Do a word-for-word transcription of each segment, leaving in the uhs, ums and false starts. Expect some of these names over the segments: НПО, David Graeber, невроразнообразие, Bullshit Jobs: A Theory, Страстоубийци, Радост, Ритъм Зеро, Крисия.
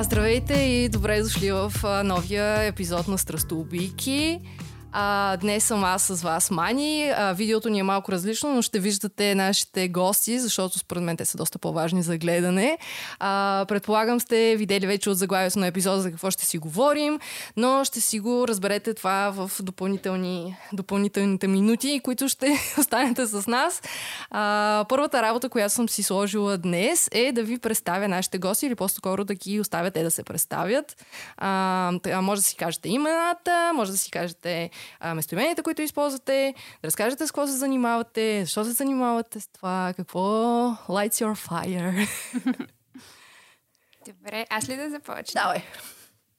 А, здравейте и добре дошли в а, новия епизод на Страстоубийки. А, днес съм аз с вас, Мани. А, видеото ни е малко различно, но ще виждате нашите гости, защото според мен те са доста по-важни за гледане. А, предполагам сте видели вече от заглавието на епизода за какво ще си говорим, но ще си го разберете това в допълнителни, допълнителните минути, които ще останете с нас. А, първата работа, която съм си сложила днес, е да ви представя нашите гости или по-скоро да ги оставя те да се представят. А, може да си кажете имената, може да си кажете местоименията, които използвате, да разкажете с какво се занимавате, защо се занимавате с това, какво lights your fire. Добре, аз ли да започна? Давай.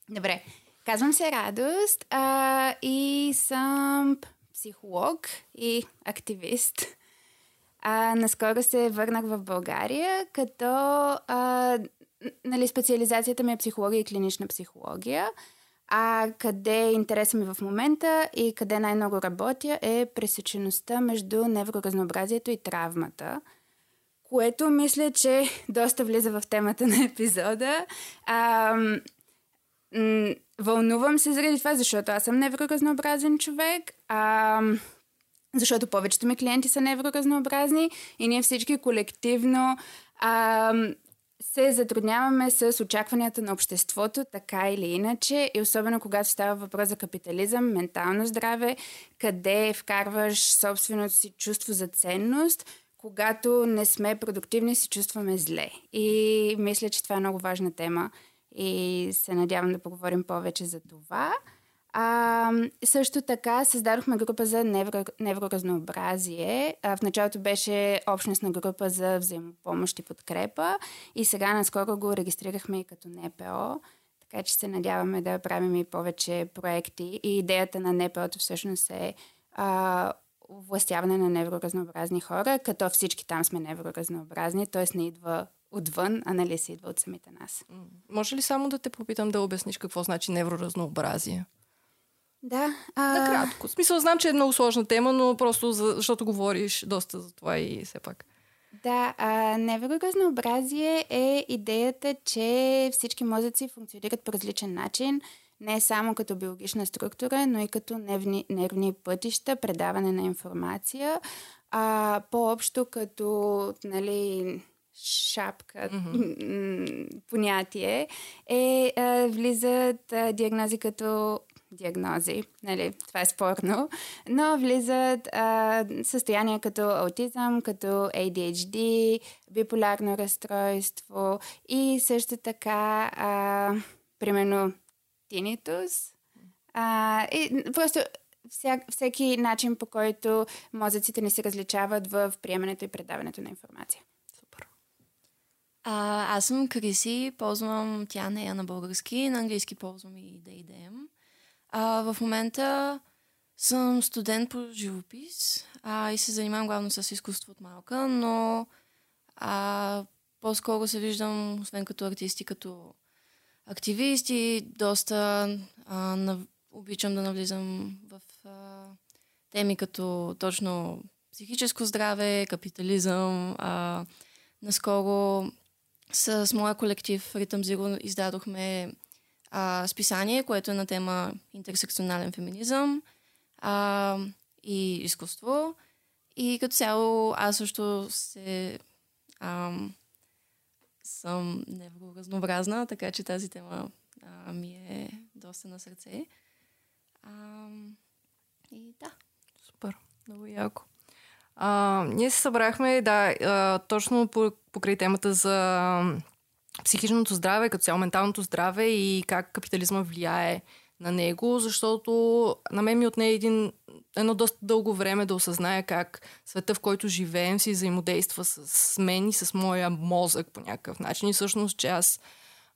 Добре, казвам се Радост а, и съм психолог и активист. А, наскоро се върнах в България, като а, нали, специализацията ми е психология и клинична психология. А къде е интересът ми в момента и къде най-много работя е пресечеността между невроразнообразието и травмата, което мисля, че доста влиза в темата на епизода. А, м- вълнувам се заради това, защото аз съм невроразнообразен човек, а, защото повечето ми клиенти са невроразнообразни и ние всички колективно а, се затрудняваме с очакванията на обществото, така или иначе, и особено когато става въпрос за капитализъм, ментално здраве, къде вкарваш собственото си чувство за ценност, когато не сме продуктивни, се чувстваме зле. И мисля, че това е много важна тема и се надявам да поговорим повече за това. А, също така създадохме група за невро, невроразнообразие. А, в началото беше общностна група за взаимопомощ и подкрепа и сега наскоро го регистрирахме и като НПО, така че се надяваме да правим и повече проекти. И идеята на НПО-то всъщност е а, властяване на невроразнообразни хора, като всички там сме невроразнообразни, т.е. не идва отвън, а нали се идва от самите нас. Може ли само да те попитам да обясниш какво значи невроразнообразие? Да. А... Накратко. В смисъл, знам, че е много сложна тема, но просто за, защото говориш доста за това и все пак. Да, а, невроразнообразие е идеята, че всички мозъци функционират по различен начин, не само като биологична структура, но и като нервни, нервни пътища, предаване на информация, а, по-общо като, нали, шапка, mm-hmm. понятие, е, а, влизат а, диагнози като диагнози, нали, това е спорно, но влизат а, състояния като аутизъм, като Ей Ди Ейч Ди, биполярно разстройство и също така, а, примерно, тинитус. А, и просто вся, всеки начин, по който мозъците ни се различават в приемането и предаването на информация. Супер. А, аз съм Криси, ползвам тя, нея на български, на английски ползвам и да идем. А, в момента съм студент по живопис а, и се занимавам главно с изкуство от малка, но а, по-скоро се виждам, освен като артисти, като активист и доста а, нав... обичам да навлизам в а, теми като точно психическо здраве, капитализъм. А, наскоро с моя колектив Ритъм Зеро издадохме Uh, списание, което е на тема интерсекционален феминизъм uh, и изкуство. И като цяло аз също се, uh, съм невроразнообразна, така че тази тема uh, ми е доста на сърце. Uh, и да. Супер, много яко. Uh, ние се събрахме, да, uh, точно покрай темата за психичното здраве, като цяло менталното здраве и как капитализма влияе на него, защото на мен ми отне един, едно доста дълго време да осъзная как света, в който живеем, си взаимодейства с мен и с моя мозък по някакъв начин. И всъщност, че аз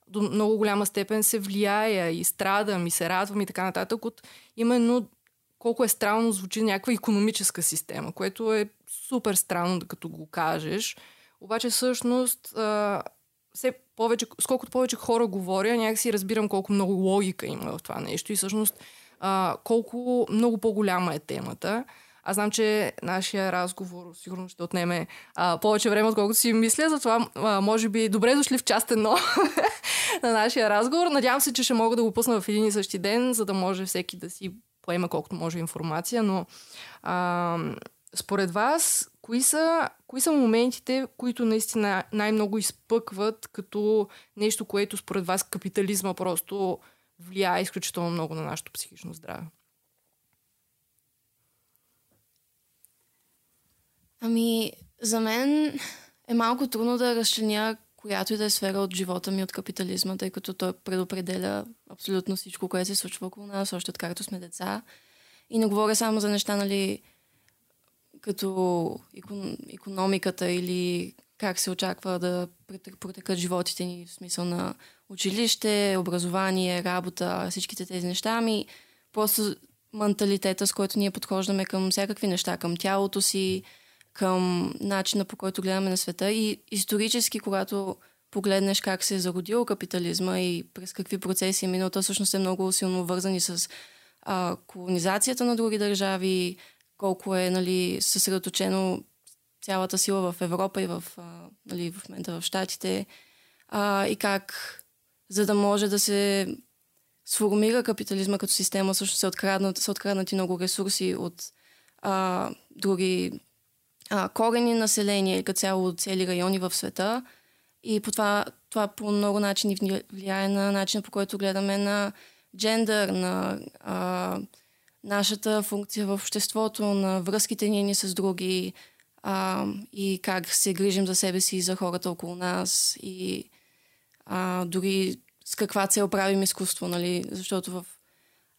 до много голяма степен се влияя и страдам и се радвам и така нататък от именно колко е странно звучи някаква икономическа система, което е супер странно, като го кажеш. Обаче всъщност все повече, сколкото повече хора говоря, някакси разбирам колко много логика има в това нещо и всъщност а, колко много по-голяма е темата. Аз знам, че нашия разговор сигурно ще отнеме а, повече време, отколкото си мисля. Затова, а, може би, добре дошли в част едно на нашия разговор. Надявам се, че ще мога да го пусна в един и същи ден, за да може всеки да си поема колкото може информация. Но а, според вас, кои са, кои са моментите, които наистина най-много изпъкват като нещо, което според вас капитализма просто влияе изключително много на нашето психично здраве? Ами, за мен е малко трудно да разчленя която и да е сфера от живота ми от капитализма, тъй като той предопределя абсолютно всичко, което се случва около нас, още откакто сме деца. И не говоря само за неща, нали, като икон, икономиката или как се очаква да протекат животите ни в смисъл на училище, образование, работа, всичките тези неща. Ами, просто менталитета, с който ние подхождаме към всякакви неща, към тялото си, към начина, по който гледаме на света. И исторически, когато погледнеш как се е зародил капитализма и през какви процеси е минал, то всъщност е много силно вързани с а, колонизацията на други държави, колко е, нали, съсредоточено цялата сила в Европа и в, а, нали, в момента в Щатите. А, и как, за да може да се сформира капитализма като система, всъщност са откраднати, са откраднати много ресурси от а, други а, корени населения и като цяло цели райони в света. И по това, това по много начини влияе на начина, по който гледаме на джендър, на а, нашата функция в обществото, на връзките ни с други а, и как се грижим за себе си и за хората около нас и а, дори с каква цел правим изкуство, нали? Защото в...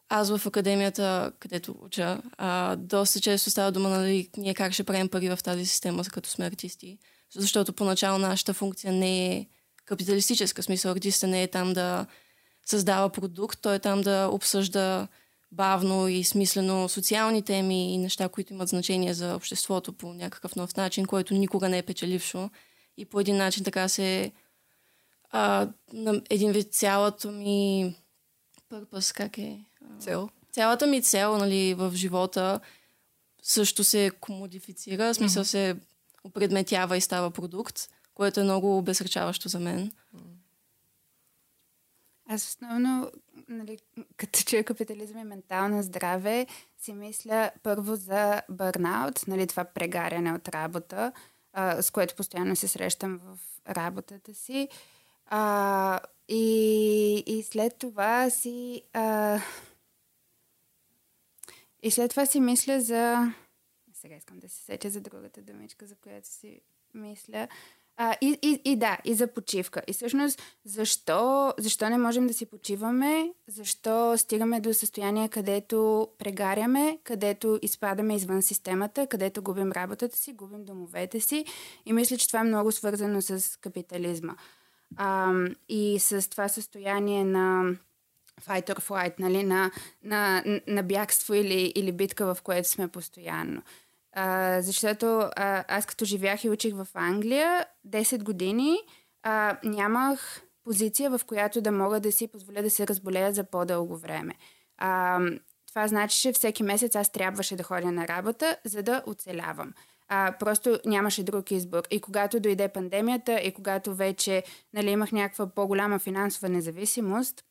аз в академията, където уча, а, доста често става дума, нали, ние как ще правим пари в тази система, като сме артисти. Защото поначало нашата функция не е капиталистическа. В смисъл, артиста не е там да създава продукт, той е там да обсъжда бавно и смислено социални теми и неща, които имат значение за обществото по някакъв нов начин, който никога не е печелившо. И по един начин така се... А, на един вид цялата ми... Пърпъс, как е? А... Цел. Цялата ми цел, нали, в живота също се комодифицира, в смисъл mm-hmm. се опредметява и става продукт, което е много обезсърчаващо за мен. Аз основно, нали, като чуя капитализъм и ментално здраве, си мисля първо за бърнаут, нали, това прегаряне от работа, а, с което постоянно се срещам в работата си. А, и, и след това си а, и след това си мисля за... Сега искам да се сетя за другата думичка, за която си мисля. А, и, и, и да, и за почивка. И всъщност, защо, защо не можем да си почиваме? Защо стигаме до състояние, където прегаряме, където изпадаме извън системата, където губим работата си, губим домовете си. И мисля, че това е много свързано с капитализма. А, и с това състояние на fight or flight, нали, на, на, на бягство или, или битка, в което сме постоянно. А, защото а, аз като живях и учих в Англия десет години, а, нямах позиция, в която да мога да си позволя да се разболея за по-дълго време. А, това значи, че всеки месец аз трябваше да ходя на работа, за да оцелявам. А, просто нямаше друг избор. И когато дойде пандемията, и когато вече, нали, имах някаква по-голяма финансова независимост,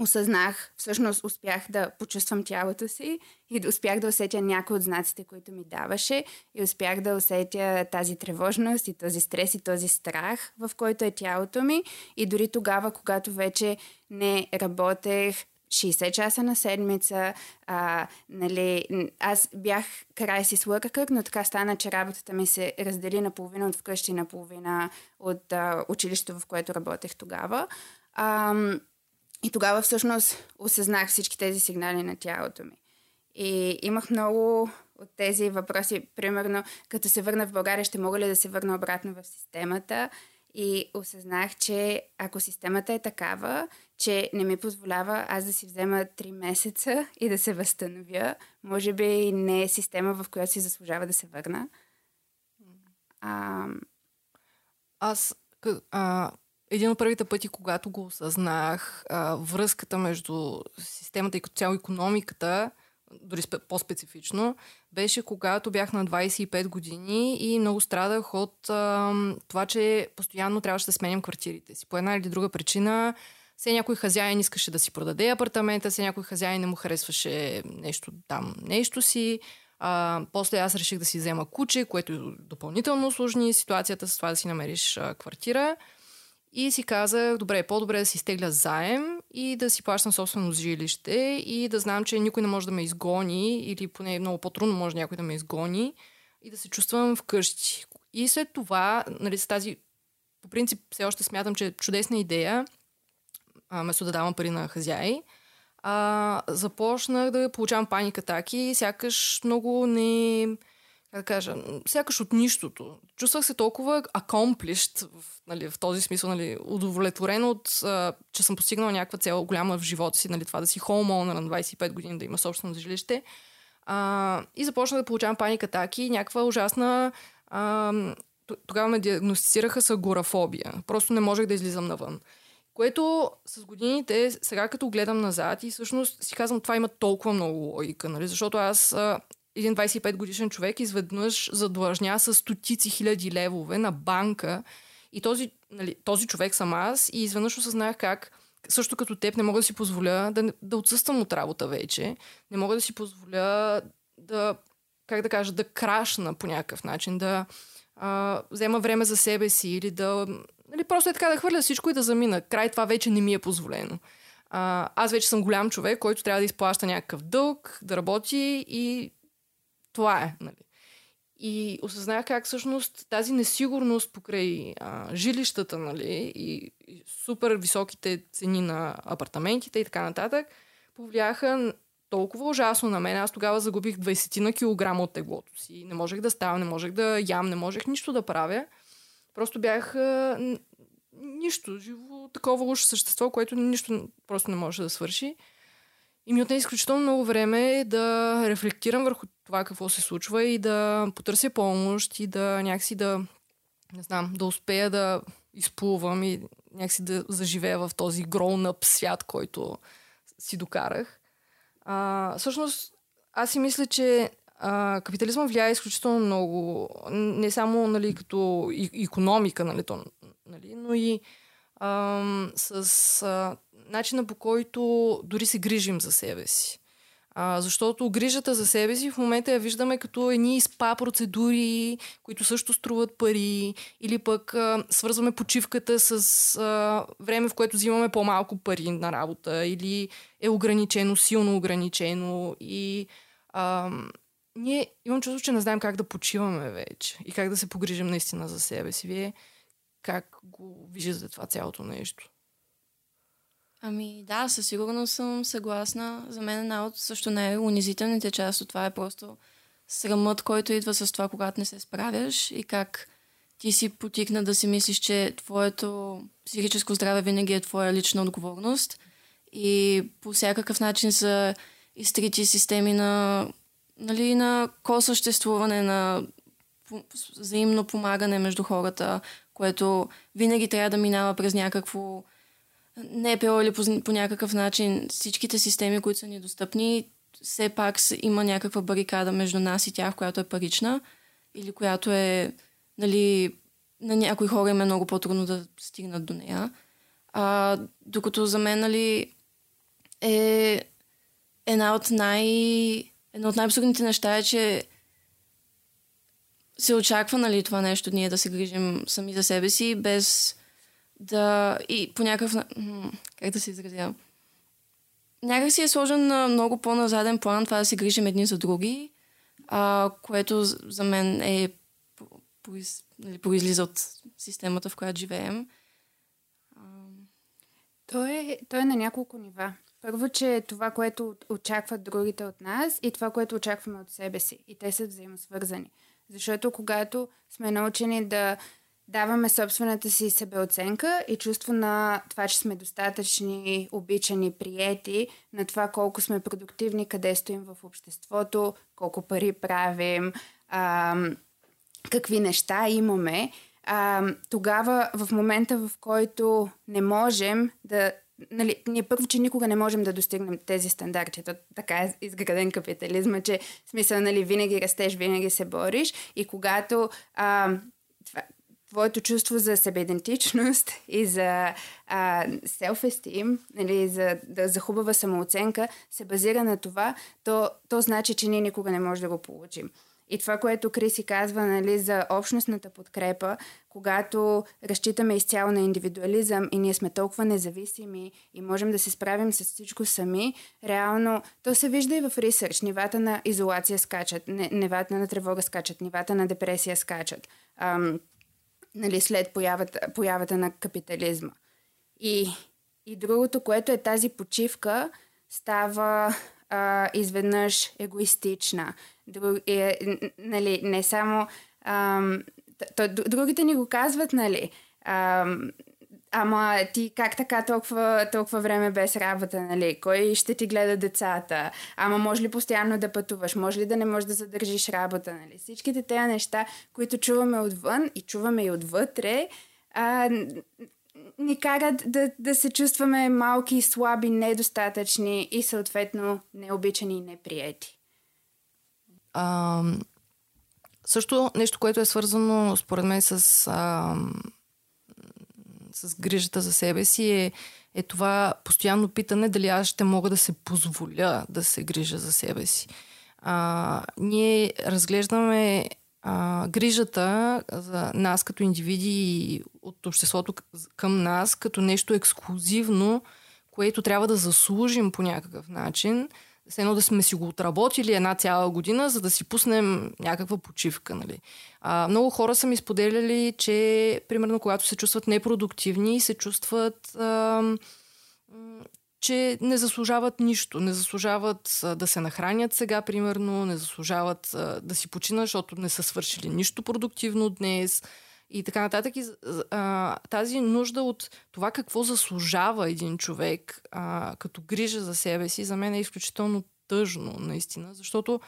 осъзнах, всъщност успях да почувствам тялото си и успях да усетя някои от знаците, които ми даваше, и успях да усетя тази тревожност и този стрес и този страх, в който е тялото ми. И дори тогава, когато вече не работех шейсет часа на седмица, а, нали, аз бях край си с лъкък, но така стана, че работата ми се раздели наполовина от вкъщи, наполовина от а, училището, в което работех тогава. А, и тогава всъщност осъзнах всички тези сигнали на тялото ми. И имах много от тези въпроси, примерно, като се върна в България, ще мога ли да се върна обратно в системата? И осъзнах, че ако системата е такава, че не ми позволява аз да си взема три месеца и да се възстановя, може би не е система, в която си заслужава да се върна. А... Аз... А... Един от първите пъти, когато го осъзнах, а, връзката между системата и като цяло икономиката, дори по-специфично, беше когато бях на двайсет и пет години и много страдах от а, това, че постоянно трябваше да сменям квартирите си. По една или друга причина, все някой хазяин искаше да си продаде апартамента, все някой хазяин не му харесваше нещо там, нещо си. А, после аз реших да си взема куче, което допълнително усложни ситуацията с това да си намериш а, квартира. И си казах, добре, по-добре да си изтегля заем и да си плащам собствено жилище и да знам, че никой не може да ме изгони или поне много по-трудно може някой да ме изгони и да се чувствам вкъщи. И след това, нали, с тази, по принцип, все още смятам, че е чудесна идея, вместо да давам пари на хазяи, а, започнах да получавам паник атаки, сякаш много не... да кажа, сякаш от нищото. Чувствах се толкова accomplished, нали, в този смисъл, нали, удовлетворен от, а, че съм постигнала някаква цел голяма в живота си, нали, това да си homeowner на двайсет и пет години, да има собствено жилище. А, и започнах да получавам паник атаки и някаква ужасна... А, тогава ме диагностицираха с агорафобия. Просто не можех да излизам навън. Което с годините, сега като гледам назад и всъщност си казвам, това има толкова много логика, нали, защото аз... един двайсет и пет годишен човек изведнъж задлъжня с стотици хиляди левове на банка и този, нали, този човек съм аз и изведнъж осъзнах как, също като теб, не мога да си позволя да, да отсъствам от работа вече. Не мога да си позволя да, как да кажа, да крашна по някакъв начин, да а, взема време за себе си или да, нали, просто е така да хвърля всичко и да замина. Край това вече не ми е позволено. А, аз вече съм голям човек, който трябва да изплаща някакъв дълг, да работи и това е, нали. И осъзнах как всъщност тази несигурност покрай а, жилищата, нали, и, и супер високите цени на апартаментите и така нататък, повлияха толкова ужасно на мен. Аз тогава загубих двайсет килограма от теглото си. Не можех да ставам, не можех да ям, не можех нищо да правя. Просто бях а, нищо, живо, такова лошо същество, което нищо просто не можеше да свърши. И ми отне изключително много време да рефлектирам върху това какво се случва и да потърся помощ и да някакси да, не знам, да успея да изплувам и някакси да заживея в този grown-up свят, който си докарах. А, всъщност, аз си мисля, че а, капитализма влияе изключително много, не само, нали, като икономика, нали, то, нали, но и а, с... А, начина, по който дори се грижим за себе си. А, защото грижата за себе си в момента я виждаме като едни спа процедури, които също струват пари, или пък а, свързваме почивката с а, време, в което взимаме по-малко пари на работа, или е ограничено, силно ограничено. И а, ние имам чувство, че не знаем как да почиваме вече и как да се погрижим наистина за себе си. Вие как го виждате това цялото нещо? Ами да, със сигурност съм съгласна. За мен една от също най-унизителните част от това е просто срамът, който идва с това, когато не се справяш и как ти си потикна да си мислиш, че твоето психическо здраве винаги е твоя лична отговорност и по всякакъв начин са изтрити системи на, нали, на косъществуване, на взаимно помагане между хората, което винаги трябва да минава през някакво НПО или по, по някакъв начин. Всичките системи, които са недостъпни, все пак има някаква барикада между нас и тях, която е парична или която е, нали, на някои хора им е много по-трудно да стигнат до нея. А, докато за мен, нали, е една от най... една от най-абсурдните неща е, че се очаква, нали, това нещо ние да се грижим сами за себе си, без... да, и по някакъв... Как да се изразя? Някак си е сложен на много по-назаден план това да се грижим едни за други, а, което за мен е произ... произлиза от системата, в която живеем. А... То е, то е на няколко нива. Първо, че това, което очакват другите от нас и това, което очакваме от себе си. И те са взаимосвързани. Защото когато сме научени да даваме собствената си себеоценка и чувство на това, че сме достатъчни, обичани, приети, на това колко сме продуктивни, къде стоим в обществото, колко пари правим, а, какви неща имаме. А, тогава, в момента, в който не можем да Нали, ние първо, че никога не можем да достигнем тези стандарти. То, така е изграден капитализма, че в смисъл, нали, винаги растеш, винаги се бориш и когато а, това, твоето чувство за себеидентичност и за а, self-esteem, нали, за, да, за хубава самооценка се базира на това, то, то значи, че ние никога не можем да го получим. И това, което Криси казва, нали, за общностната подкрепа, когато разчитаме изцяло на индивидуализъм и ние сме толкова независими и можем да се справим с всичко сами, реално то се вижда и в ресърч. Нивата на изолация скачат, нивата на тревога скачат, нивата на депресия скачат, ам, нали, след появата, появата на капитализма. И, и другото, което е тази почивка, става а, изведнъж егоистична. Друг, е, нали, не само ам, то, другите ни го казват, нали, ам, ама ти как така толкова, толкова време без работа, нали, кой ще ти гледа децата, ама може ли постоянно да пътуваш, може ли да не можеш да задържиш работа, нали, всичките тези неща, които чуваме отвън и чуваме и отвътре, а, ни карат да, да се чувстваме малки, слаби, недостатъчни и съответно необичани и неприети. А, също нещо, което е свързано според мен с, а, с грижата за себе си е, е това постоянно питане дали аз ще мога да се позволя да се грижа за себе си. А, ние разглеждаме а, грижата за нас като индивиди от обществото към нас като нещо ексклузивно, което трябва да заслужим по някакъв начин. С едно да сме си го отработили една цяла година, за да си пуснем някаква почивка. Нали? А, много хора са ми споделяли, че примерно когато се чувстват непродуктивни, се чувстват, а, че не заслужават нищо. Не заслужават а, да се нахранят сега, примерно, не заслужават а, да си почина, защото не са свършили нищо продуктивно днес. И така нататък. И, а, тази нужда от това какво заслужава един човек а, като грижа за себе си, за мен е изключително тъжно, наистина. Защото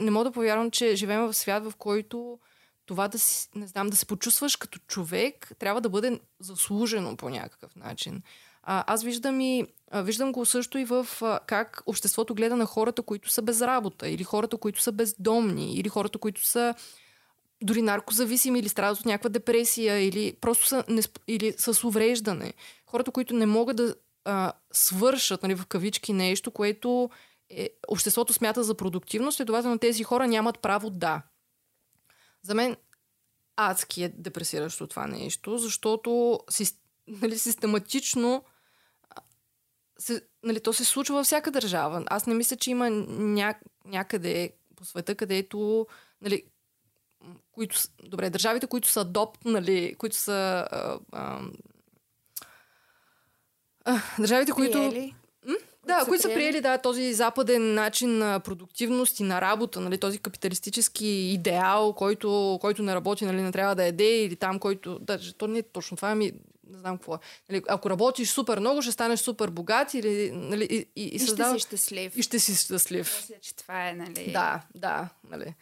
не мога да повярвам, че живеем в свят, в който това да си, не знам, да се почувстваш като човек трябва да бъде заслужено по някакъв начин. А, аз виждам, и, а, виждам го също и в а, как обществото гледа на хората, които са без работа, или хората, които са бездомни, или хората, които са дори наркозависими или страдат от някаква депресия или просто са несп... или с увреждане. Хората, които не могат да а, свършат, нали, в кавички нещо, което е... обществото смята за продуктивно, следователно тези хора нямат право да. За мен адски е депресиращо това нещо, защото си... нали, систематично се... нали, то се случва във всяка държава. Аз не мисля, че има ня... някъде по света, където, нали, които, добре, държавите, които са адопт, нали, които са а, а, а, държавите, приели. които... М? Да, които, които са приели, приели да, този западен начин на продуктивност и на работа, нали, този капиталистически идеал, който, който не работи, нали, не трябва да еде, или там, който... Да, то не е точно това, ами не знам какво е. Нали, ако работиш супер много, ще станеш супер богат или... Нали, и, и, и, и създава... ще си щастлив. И ще си щастлив. Мисля, че това е, нали... Да, да, нали...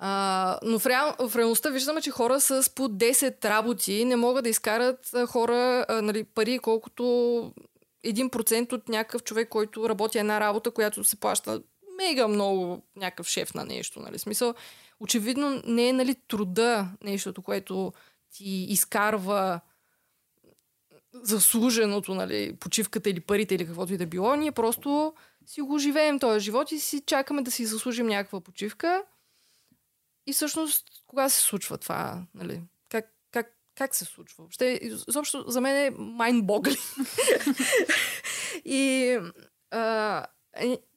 А, но в, реал, в реалността виждаме, че хора с по десет работи не могат да изкарат хора, а, нали, пари, колкото един процент от някакъв човек, който работи една работа, която се плаща мега много, някакъв шеф на нещо. Нали. Смисъл, очевидно не е, нали, труда нещото, което ти изкарва заслуженото, нали, почивката или парите или каквото и да било. Ние просто си го живеем този живот и си чакаме да си заслужим някаква почивка. И всъщност, кога се случва това? Нали? Как, как, как се случва? Въобще, изобщо, за мен е mind-boggling. И а,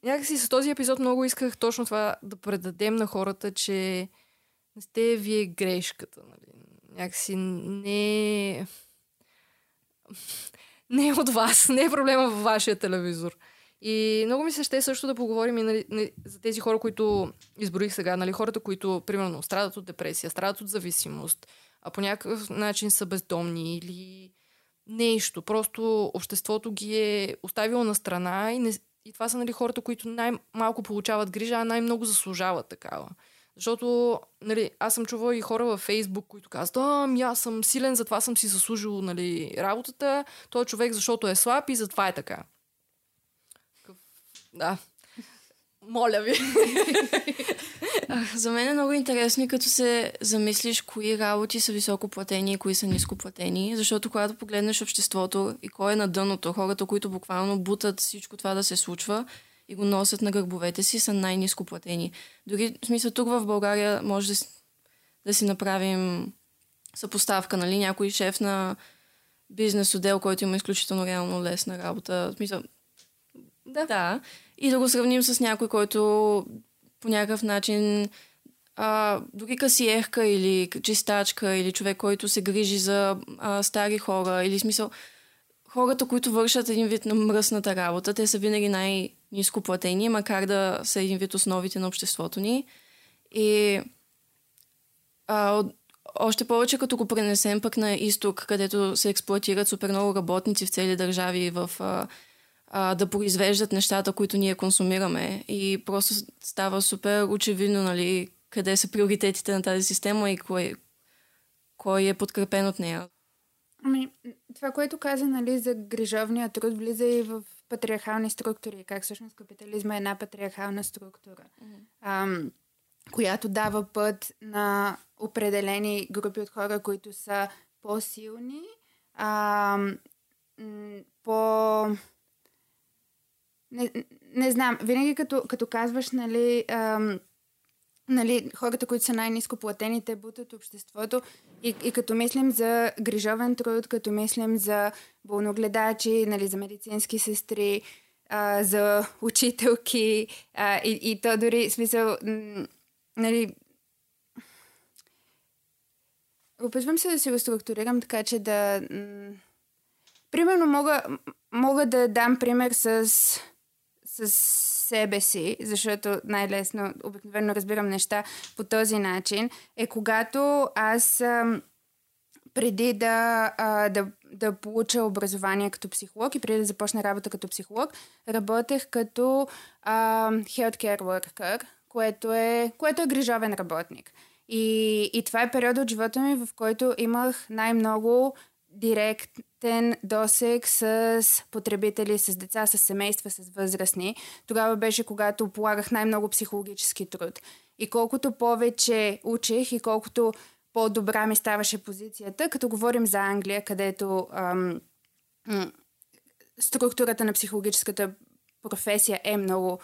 някакси с този епизод много исках точно това да предадем на хората, че не сте вие грешката. Нали? Някакси не... не е от вас, не е проблема във вашия телевизор. И много ми се ще също да поговорим и, нали, за тези хора, които изброих сега. Нали, хората, които, примерно, страдат от депресия, страдат от зависимост, а по някакъв начин са бездомни или нещо. Просто обществото ги е оставило на страна и, не, и това са, нали, хората, които най-малко получават грижа, а най-много заслужават такава. Защото, нали, аз съм чувал и хора във Фейсбук, които казват, ами аз съм силен, затова съм си заслужил, нали, работата. Той човек, защото е слаб и затова е така. Да. Моля ви. За мен е много интересно, като се замислиш кои работи са високо платени и кои са ниско платени, защото когато погледнеш обществото и кой е на дъното, хората, които буквално бутат всичко това да се случва и го носят на гърбовете си, са най-ниско платени. Дори, в смисъл, тук в България може да си, да си направим съпоставка, нали? Някой шеф на бизнес отдел, който има изключително реално лесна работа. В смисъл, да. да. И да го сравним с някой, който по някакъв начин а, дори касиерка или чистачка или човек, който се грижи за а, стари хора или смисъл хората, които вършат един вид на мръсната работа, те са винаги най-ниско платени, макар да са един вид основите на обществото ни. И а, още повече като го пренесем пък на изток, където се експлоатират супер много работници в цели държави в а, да произвеждат нещата, които ние консумираме. И просто става супер очевидно, нали, къде са приоритетите на тази система и кой, кой е подкрепен от нея. Ами, това, което каза, нали, за грижовния труд, влиза и в патриархални структури. Как всъщност капитализма е една патриархална структура, mm-hmm. ам, която дава път на определени групи от хора, които са по-силни, ам, по... Не, не знам, винаги като, като казваш, нали, ам, нали, хората, които са най-ниско платени, те бутат обществото и, и като мислим за грижовен труд, като мислим за болногледачи, нали, за медицински сестри, а, за учителки а, и, и то дори, смисъл, нали... Опитвам се да си го структурирам, така че да... М- примерно мога, мога да дам пример с... с себе си, защото най-лесно обикновено разбирам неща по този начин, е когато аз а, преди да, а, да, да получа образование като психолог и преди да започна работа като психолог, работех като а, healthcare worker, което е, което е грижовен работник. И, и това е период от живота ми, в който имах най-много директен досек с потребители, с деца, с семейства, с възрастни. Тогава беше, когато полагах най-много психологически труд. И колкото повече учех и колкото по-добра ми ставаше позицията, като говорим за Англия, където ам, м- структурата на психологическата професия е много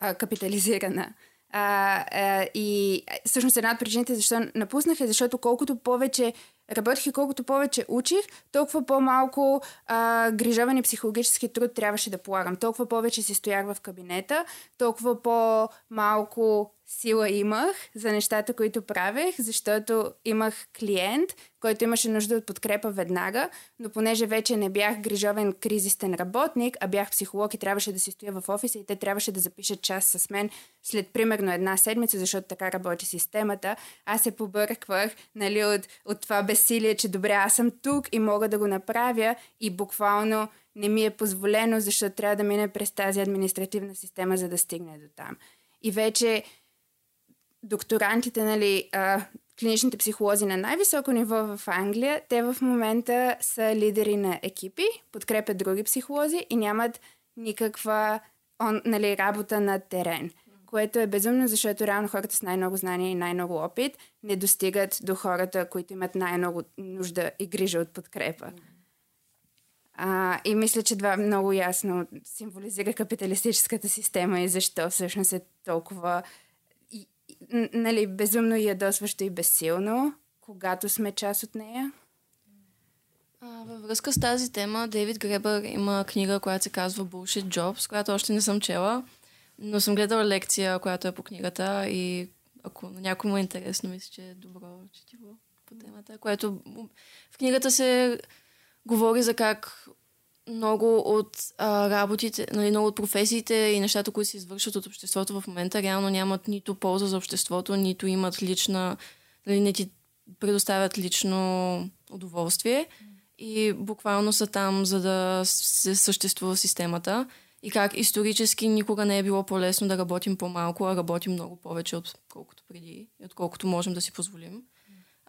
а, капитализирана. А, а, и всъщност една от причините защо напуснах е, защото колкото повече работих и колкото повече учих, толкова по-малко а, грижовен и психологически труд трябваше да полагам. Толкова повече си стоях в кабинета, толкова по-малко сила имах за нещата, които правех, защото имах клиент, който имаше нужда от подкрепа веднага, но понеже вече не бях грижовен кризистен работник, а бях психолог и трябваше да си стоя в офиса и те трябваше да запишат час с мен след примерно една седмица, защото така работи системата, аз се побърквах, нали, от, от това безсилие, че добре, аз съм тук и мога да го направя и буквално не ми е позволено, защото трябва да мине през тази административна система, за да стигне до там. И вече докторантите, нали, а, клиничните психолози на най-високо ниво в Англия, те в момента са лидери на екипи, подкрепят други психолози и нямат никаква он, нали, работа на терен, което е безумно, защото реално хората с най-много знания и най-много опит не достигат до хората, които имат най-много нужда и грижа от подкрепа. А, и мисля, че това много ясно символизира капиталистическата система и защо всъщност е толкова, нали, безумно ядосващо и безсилно, когато сме част от нея. А, във връзка с тази тема, David Graeber има книга, която се казва Bullshit Jobs, която още не съм чела, но съм гледала лекция, която е по книгата и ако на някой му е интересно, мисля, че е добро четиво по темата, което в книгата се говори за как много от а, работите, нали, много от професиите и нещата, които се извършват от обществото в момента, реално нямат нито полза за обществото, нито имат лична, нали, не ти предоставят лично удоволствие и буквално са там, за да се съществува системата. и как исторически никога не е било по-лесно да работим по-малко, а работим много повече отколкото преди, отколкото можем да си позволим.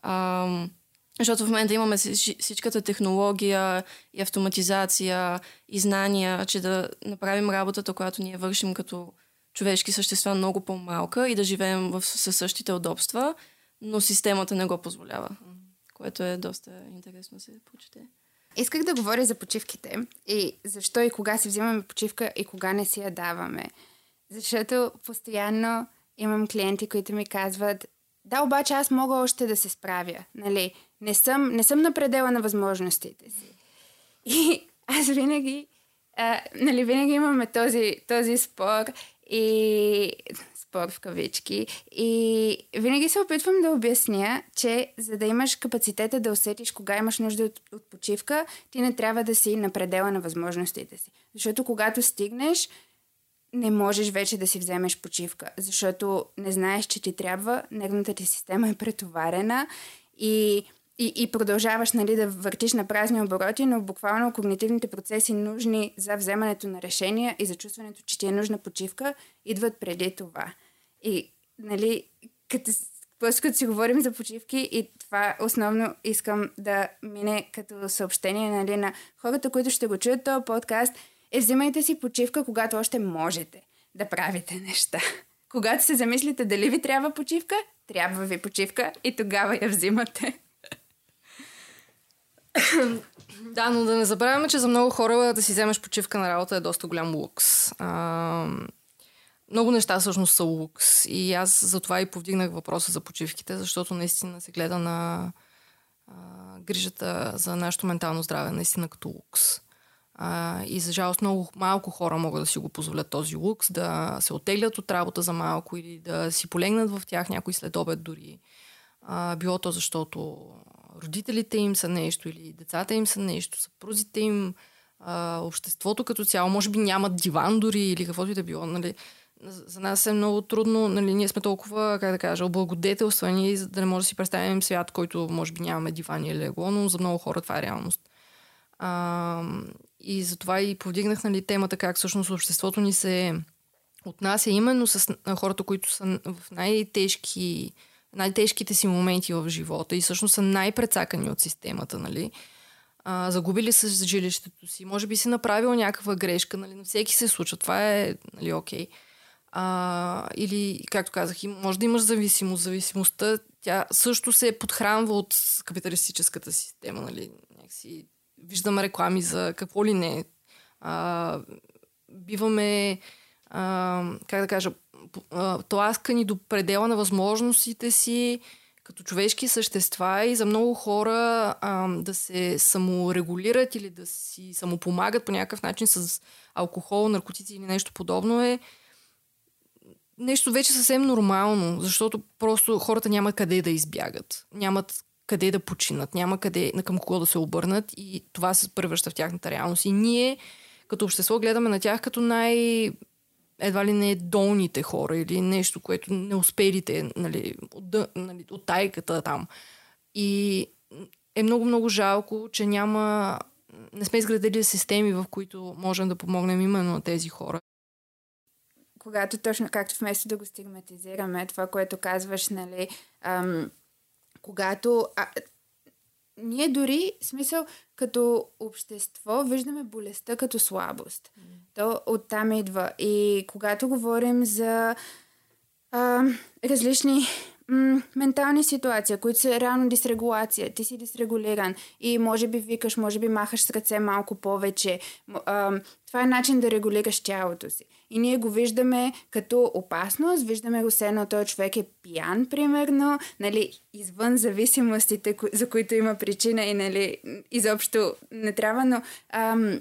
Ам... Защото в момента имаме всичката технология и автоматизация и знания, че да направим работата, която ние вършим като човешки същества, много по-малка и да живеем в със същите удобства, но системата не го позволява, което е доста интересно да се прочете. Исках да говоря за почивките и защо и кога си взимаме почивка и кога не си я даваме. Защото постоянно имам клиенти, които ми казват: да, обаче аз мога още да се справя. Нали? Не съм, не съм на предела на възможностите си. И аз винаги, а, нали, винаги имаме този, този спор и... спор в кавички. И винаги се опитвам да обясня, че за да имаш капацитета да усетиш кога имаш нужда от, от почивка, ти не трябва да си на предела на възможностите си. Защото когато стигнеш, не можеш вече да си вземеш почивка, защото не знаеш, че ти трябва, нервната ти система е претоварена и, и, и продължаваш, нали, да въртиш на празни обороти, но буквално когнитивните процеси, нужни за вземането на решения и за чувстването, че ти е нужна почивка, идват преди това. И, нали, като, като си говорим за почивки, и това основно искам да мине като съобщение, нали, на хората, които ще го чуят този подкаст, е: взимайте си почивка, когато още можете да правите неща. Когато се замислите дали ви трябва почивка, трябва ви почивка и тогава я взимате. Да, но да не забравяме, че за много хора да си вземеш почивка на работа е доста голям лукс. А, много неща всъщност са лукс и аз затова и повдигнах въпроса за почивките, защото наистина се гледа на а, грижата за нашето ментално здраве наистина като лукс. Uh, и за жалост много малко хора могат да си го позволят този лукс, да се оттеглят от работа за малко или да си полегнат в тях някой след обед дори. Uh, било то защото родителите им са нещо или децата им са нещо, съпрузите им, uh, обществото като цяло, може би нямат диван дори или каквото и да било. Нали. За нас е много трудно, нали, ние сме толкова, как да кажа, облагодетелствани, да не може да си представим свят, който може би нямаме диван или легло, но за много хора това е реалност. Uh, и затова и повдигнах, нали, темата как всъщност обществото ни се отнася именно с хората, които са в най-тежки, най-тежките си моменти в живота и всъщност са най-прецакани от системата. Нали. Uh, загубили са жилището си, може би си направил някаква грешка, нали, на всеки се случва, това е, нали, окей. Okay. Uh, или, както казах, може да имаш зависимост. Зависимостта, тя също се подхранва от капиталистическата система, нали, някакси. Виждаме реклами за какво ли не. А, биваме, а, как да кажа, тласкани до предела на възможностите си като човешки същества и за много хора а, да се саморегулират или да си самопомагат по някакъв начин с алкохол, наркотици или нещо подобно е нещо вече съвсем нормално, защото просто хората нямат къде да избягат. Нямат къде да починат, няма къде, на към кого да се обърнат и това се превръща в тяхната реалност. И ние като общество гледаме на тях като най- едва ли не долните хора или нещо, което не успелите, нали, от, нали, от тайката там. И е много-много жалко, че няма, не сме изградили системи, в които можем да помогнем именно на тези хора. Когато точно както вместо да го стигматизираме, това, което казваш, нали... Ам... Когато а, ние дори, смисъл, като общество виждаме болестта като слабост. Mm. То оттам идва. И когато говорим за а, различни м- ментални ситуации, които са реално дисрегулация, ти си дисрегулиран и може би викаш, може би махаш с ръце малко повече. А, това е начин да регулираш тялото си. И ние го виждаме като опасност, виждаме го все едно, той човек е пиян, примерно, нали, извън зависимостите, за които има причина и, нали, изобщо не трябва, но ам,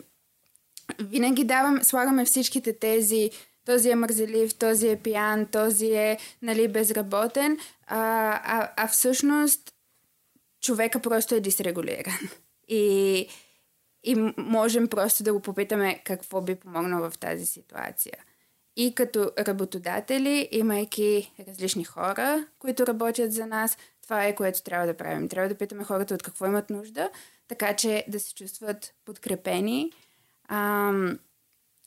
винаги давам, слагаме всичките тези, този е мързелив, този е пиян, този е, нали, безработен, а, а, а всъщност човека просто е дисрегулиран. И... И можем просто да го попитаме какво би помогнало в тази ситуация. И като работодатели, имайки различни хора, които работят за нас, това е което трябва да правим. Трябва да питаме хората от какво имат нужда, така че да се чувстват подкрепени, ам,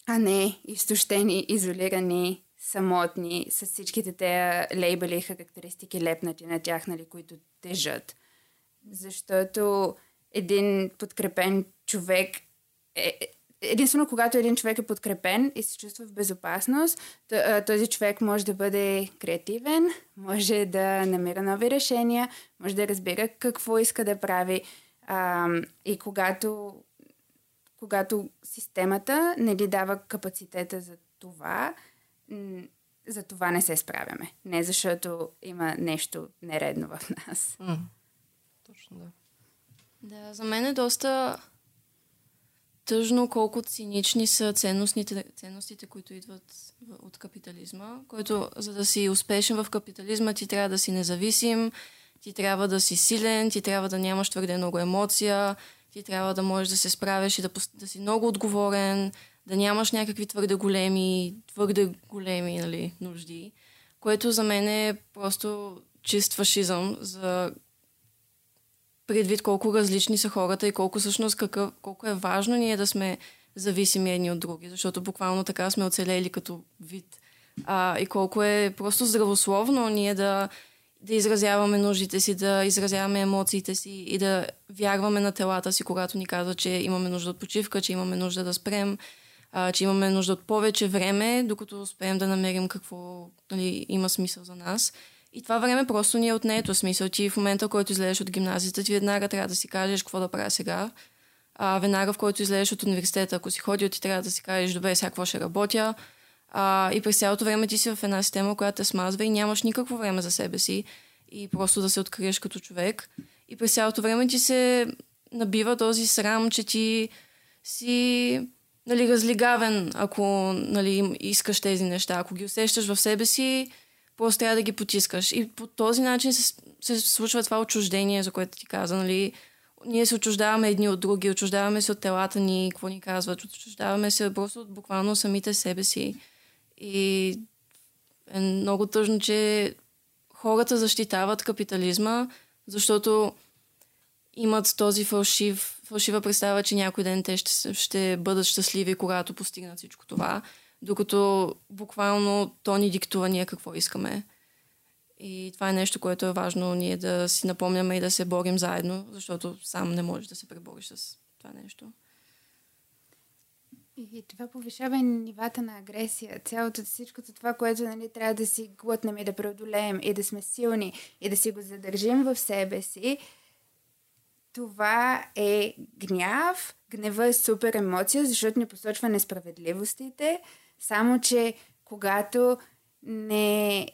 а не изтощени, изолирани, самотни, с всичките те лейбели и характеристики лепнати на тях, нали, които тежат. Защото един подкрепен човек е... Единствено, когато един човек е подкрепен и се чувства в безопасност, този човек може да бъде креативен, може да намира нови решения, може да разбира какво иска да прави. И когато, когато системата не ни дава капацитета за това, за това не се справяме. Не защото има нещо нередно в нас. М-м, точно да. Да, за мен е доста... тъжно колко цинични са ценностите, ценностите, които идват от капитализма, който за да си успешен в капитализма ти трябва да си независим, ти трябва да си силен, ти трябва да нямаш твърде много емоция, ти трябва да можеш да се справиш и да, да си много отговорен, да нямаш някакви твърде големи, твърде големи нали, нужди, което за мен е просто чист фашизъм за предвид колко различни са хората и колко всъщност какъв, колко е важно ние да сме зависими едни от други, защото буквално така сме оцелели като вид. А, и колко е просто здравословно ние да, да изразяваме нуждите си, да изразяваме емоциите си и да вярваме на телата си, когато ни казва, че имаме нужда от почивка, че имаме нужда да спрем, а, че имаме нужда от повече време, докато успеем да намерим какво нали, има смисъл за нас. И това време просто ни е отнето. Смисъл, ти в момента, в който излезеш от гимназията, ти веднага трябва да си кажеш какво да правя сега. А, веднага, в който излезеш от университета, ако си ходил, ти трябва да си кажеш, добре, сега какво ще работя. А, и през цялото време ти си в една система, която те смазва и нямаш никакво време за себе си. И просто да се откриеш като човек. И през цялото време ти се набива този срам, че ти си... нали, разлигавен, ако нали, искаш тези неща. Ако ги усещаш в себе си, просто трябва да ги потискаш. И по този начин се, се случва това отчуждение, за което ти каза. Нали? Ние се отчуждаваме едни от други, отчуждаваме се от телата ни, какво ни казват, отчуждаваме се просто от буквално самите себе си. И е много тъжно, че хората защитават капитализма, защото имат този фалшив, фалшива представа, че някой ден те ще, ще бъдат щастливи, когато постигнат всичко това. Докато буквално то ни диктува ние какво искаме. И това е нещо, което е важно ние да си напомняме и да се борим заедно, защото сам не можеш да се пребориш с това нещо. И това повишава нивата на агресия. Цялото, всичкото това, което нали, трябва да си глътнем и да преодолеем и да сме силни и да си го задържим в себе си, това е гняв. Гнева е супер емоция, защото ни посочва несправедливостите. Само, че когато не,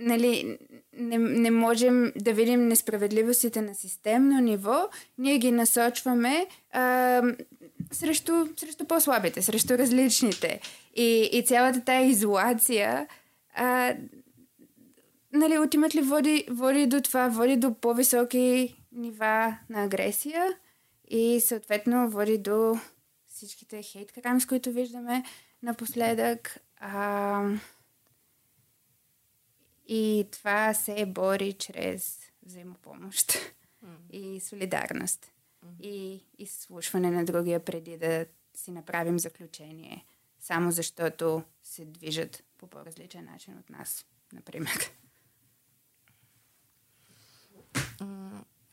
нали, не, не можем да видим несправедливостите на системно ниво, ние ги насочваме а, срещу, срещу по-слабите, срещу различните. И, и цялата тая изолация... А, нали, отимът ли води, води до това, води до по-високи нива на агресия и съответно води до всичките хейт крамс, които виждаме напоследък. А... И това се бори чрез взаимопомощ mm. и солидарност mm. и изслушване на другия преди да си направим заключение, само защото се движат по по-различен начин от нас, например.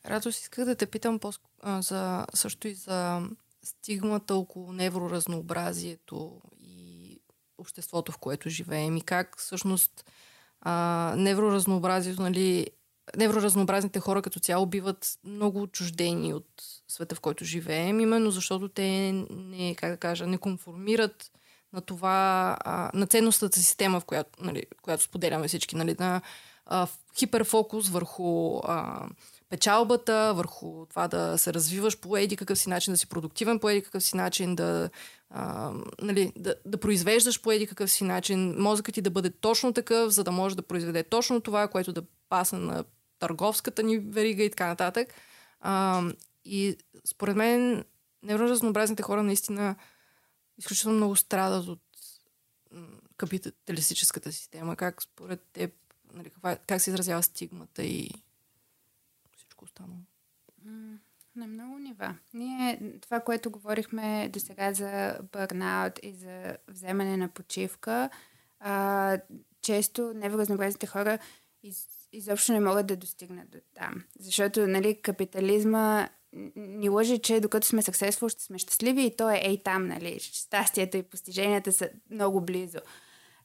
Радост, исках да те питам по-ско- за, също и за стигмата около невроразнообразието и обществото, в което живеем и как всъщност а, невроразнообразието, нали, невроразнообразните хора като цяло биват много отчуждени от света, в който живеем, именно защото те не, как да кажа, не конформират на това, а, на ценностната система, в която, нали, която споделяме всички, нали, на а, хиперфокус върху а, печалбата, върху това да се развиваш по еди какъв си начин, да си продуктивен по еди какъв си начин, да, а, нали, да, да произвеждаш по еди какъв си начин, мозъкът ти да бъде точно такъв, за да може да произведе точно това, което да пасне на търговската ни верига и така нататък. А, и според мен невроразнообразните хора наистина изключително много страдат от капиталистическата система. Как според теб, нали, как се изразява стигмата и всичко останало? на много нива. Ние това, което говорихме до сега за бърнаут и за вземане на почивка, а, често невразнообразните хора из, изобщо не могат да достигнат до там. Защото, нали, капитализма ни лъжи, че докато сме successful, ще сме щастливи и то е ей там, нали. Щастието и постиженията са много близо.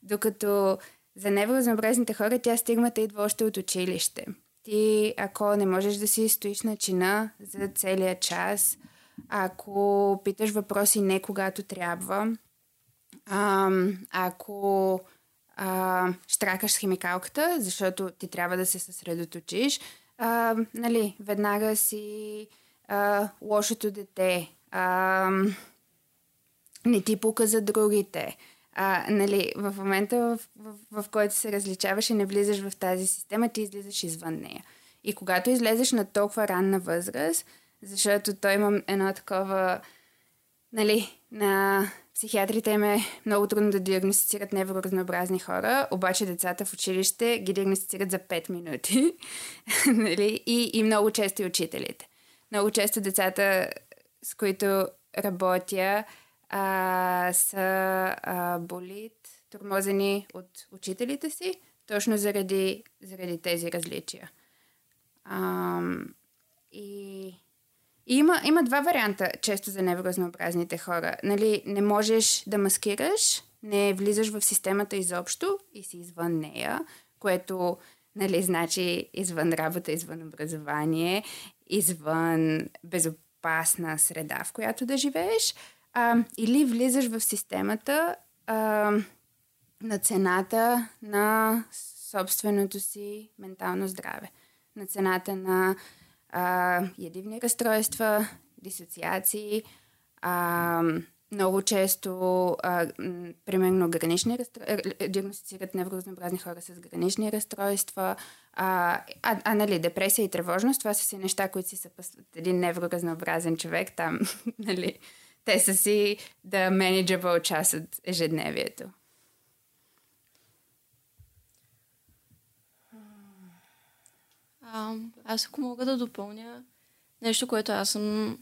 Докато за невразнообразните хора тя стигмата идва още от училище. Ти, ако не можеш да си стоиш на чина за целия час, ако питаш въпроси не когато трябва, а, ако а, штракаш с химикалката, защото ти трябва да се съсредоточиш, а, нали, веднага си а, лошото дете, а, не ти пука за другите. А, нали, в момента, в, в, в, в който се различаваш и не влизаш в тази система, ти излизаш извън нея. И когато излезеш на толкова ранна възраст, защото той има едно такова, нали, на психиатрите им е много трудно да диагностицират невроразнообразни хора, обаче децата в училище ги диагностицират за пет минути. Нали, и, и много често и учителите. Много често децата, с които работя, А, са а, болит, тормозени от учителите си, точно заради, заради тези различия. А, и и има, има два варианта често за невразнообразните хора. Нали, не можеш да маскираш, не влизаш в системата изобщо и си извън нея, което, нали, значи извън работа, извън образование, извън безопасна среда, в която да живееш. А, или влизаш в системата а, на цената на собственото си ментално здраве. На цената на а, ядивни разстройства, дисоциации, а, много често, а, м, примерно, гранични разстройства, диагностицират невроразнообразни хора с гранични разстройства, а, а, а нали, депресия и тревожност, това са си неща, които си съпъстват един невроразнообразен човек там, нали. Те са си да менеджабъл част от ежедневието. А, аз ако мога да допълня нещо, което аз съм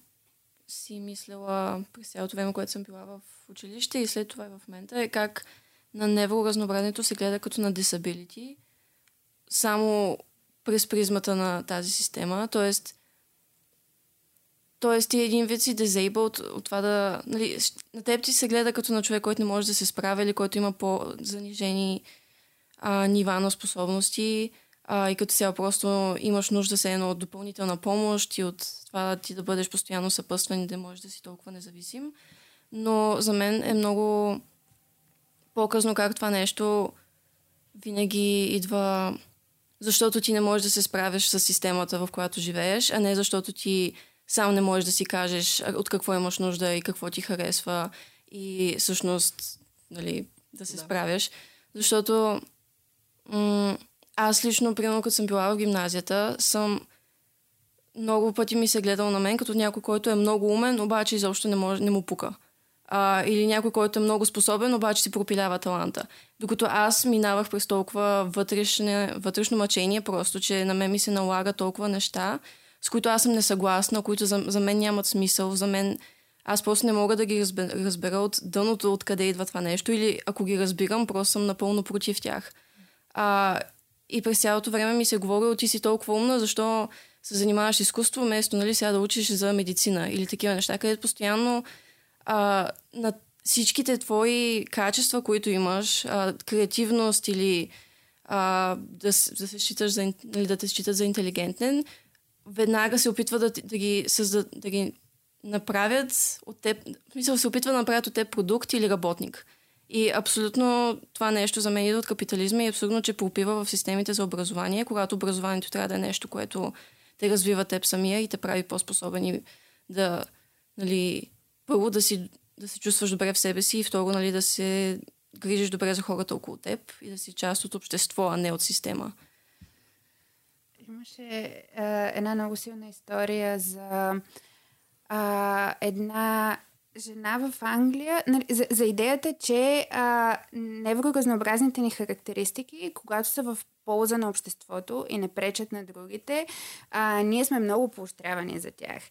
си мислила през цялото време, което съм била в училище и след това и в момента, е как на невроразнообразието се гледа като на disability, само през призмата на тази система, т.е. Тоест ти един вид си disabled от това да... Нали, на теб ти се гледа като на човек, който не може да се справя или който има по-занижени а, нива на способности а, и като сега просто имаш нужда се едно от допълнителна помощ и от това ти да бъдеш постоянно съпъстван и да можеш да си толкова независим. Но за мен е много по-късно как това нещо винаги идва... Защото ти не можеш да се справиш с системата, в която живееш, а не защото ти... Сам не можеш да си кажеш от какво имаш нужда и какво ти харесва и всъщност, нали, да се да. справиш. Защото м- аз лично, примерно, като съм била в гимназията, съм много пъти ми се гледал на мен като някой, който е много умен, обаче изобщо не, може, не му пука. А, или някой, който е много способен, обаче си пропилява таланта. Докато аз минавах през толкова вътрешне, вътрешно мъчение, просто, че на мен ми се налага толкова неща, с които аз съм несъгласна, които за, за мен нямат смисъл, за мен аз просто не мога да ги разбера от дъното, откъде идва това нещо, или ако ги разбирам, просто съм напълно против тях. А, и през цялото време ми се говори, ти си толкова умна, защо се занимаваш с изкуство, вместо, нали, сега да учиш за медицина или такива неща, където постоянно а, на всичките твои качества, които имаш, а, креативност или а, да, да, се считаш за, нали, да те считат за интелигентен, веднага се опитва да, да, ги, създад, да ги направят от теб, в смисъл се опитва да направят от теб продукт или работник. И абсолютно това нещо за мен идва от капитализма и абсолютно, че пропива в системите за образование, когато образованието трябва да е нещо, което те развива теб самия и те прави по-способен да, нали, първо да, си, да се чувстваш добре в себе си и второ, нали, да се грижиш добре за хората около теб и да си част от общество, а не от система. Имаше е, една много силна история за е, една жена в Англия, за, за идеята, че е, невроразнообразните ни характеристики, когато са в полза на обществото и не пречат на другите, е, ние сме много поощрявани за тях.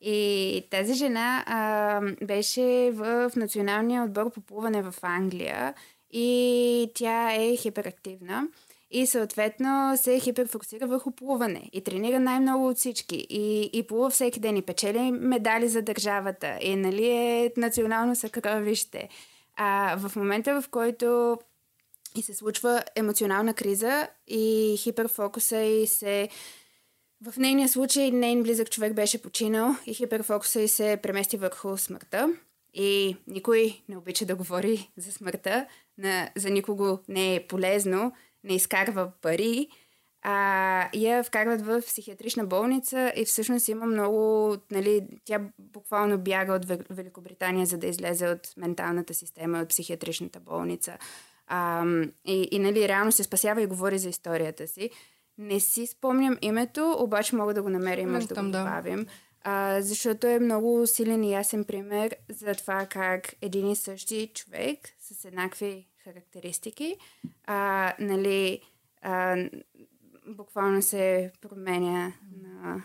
И тази жена а, беше в националния отбор по плуване в Англия и тя е хиперактивна. И съответно се хиперфокусира върху плуване и тренира най-много от всички. И, и плува всеки ден и печели медали за държавата. И нали е национално съкровище. А в момента, в който и се случва емоционална криза и хиперфокуса и се... В нейния случай нейн близък човек беше починал и хиперфокуса и се премести върху смъртта. И никой не обича да говори за смъртта. На, за никого не е полезно. Не изкарва пари, а я вкарват в психиатрична болница и всъщност има много... Нали, тя буквално бяга от Великобритания, за да излезе от менталната система, от психиатричната болница. А, и, и нали, реално се спасява и говори за историята си. Не си спомням името, обаче мога да го намерим, може да го добавим. Да. А, защото е много силен и ясен пример за това как един и същи човек с еднакви характеристики, а, нали, а, буквално се променя на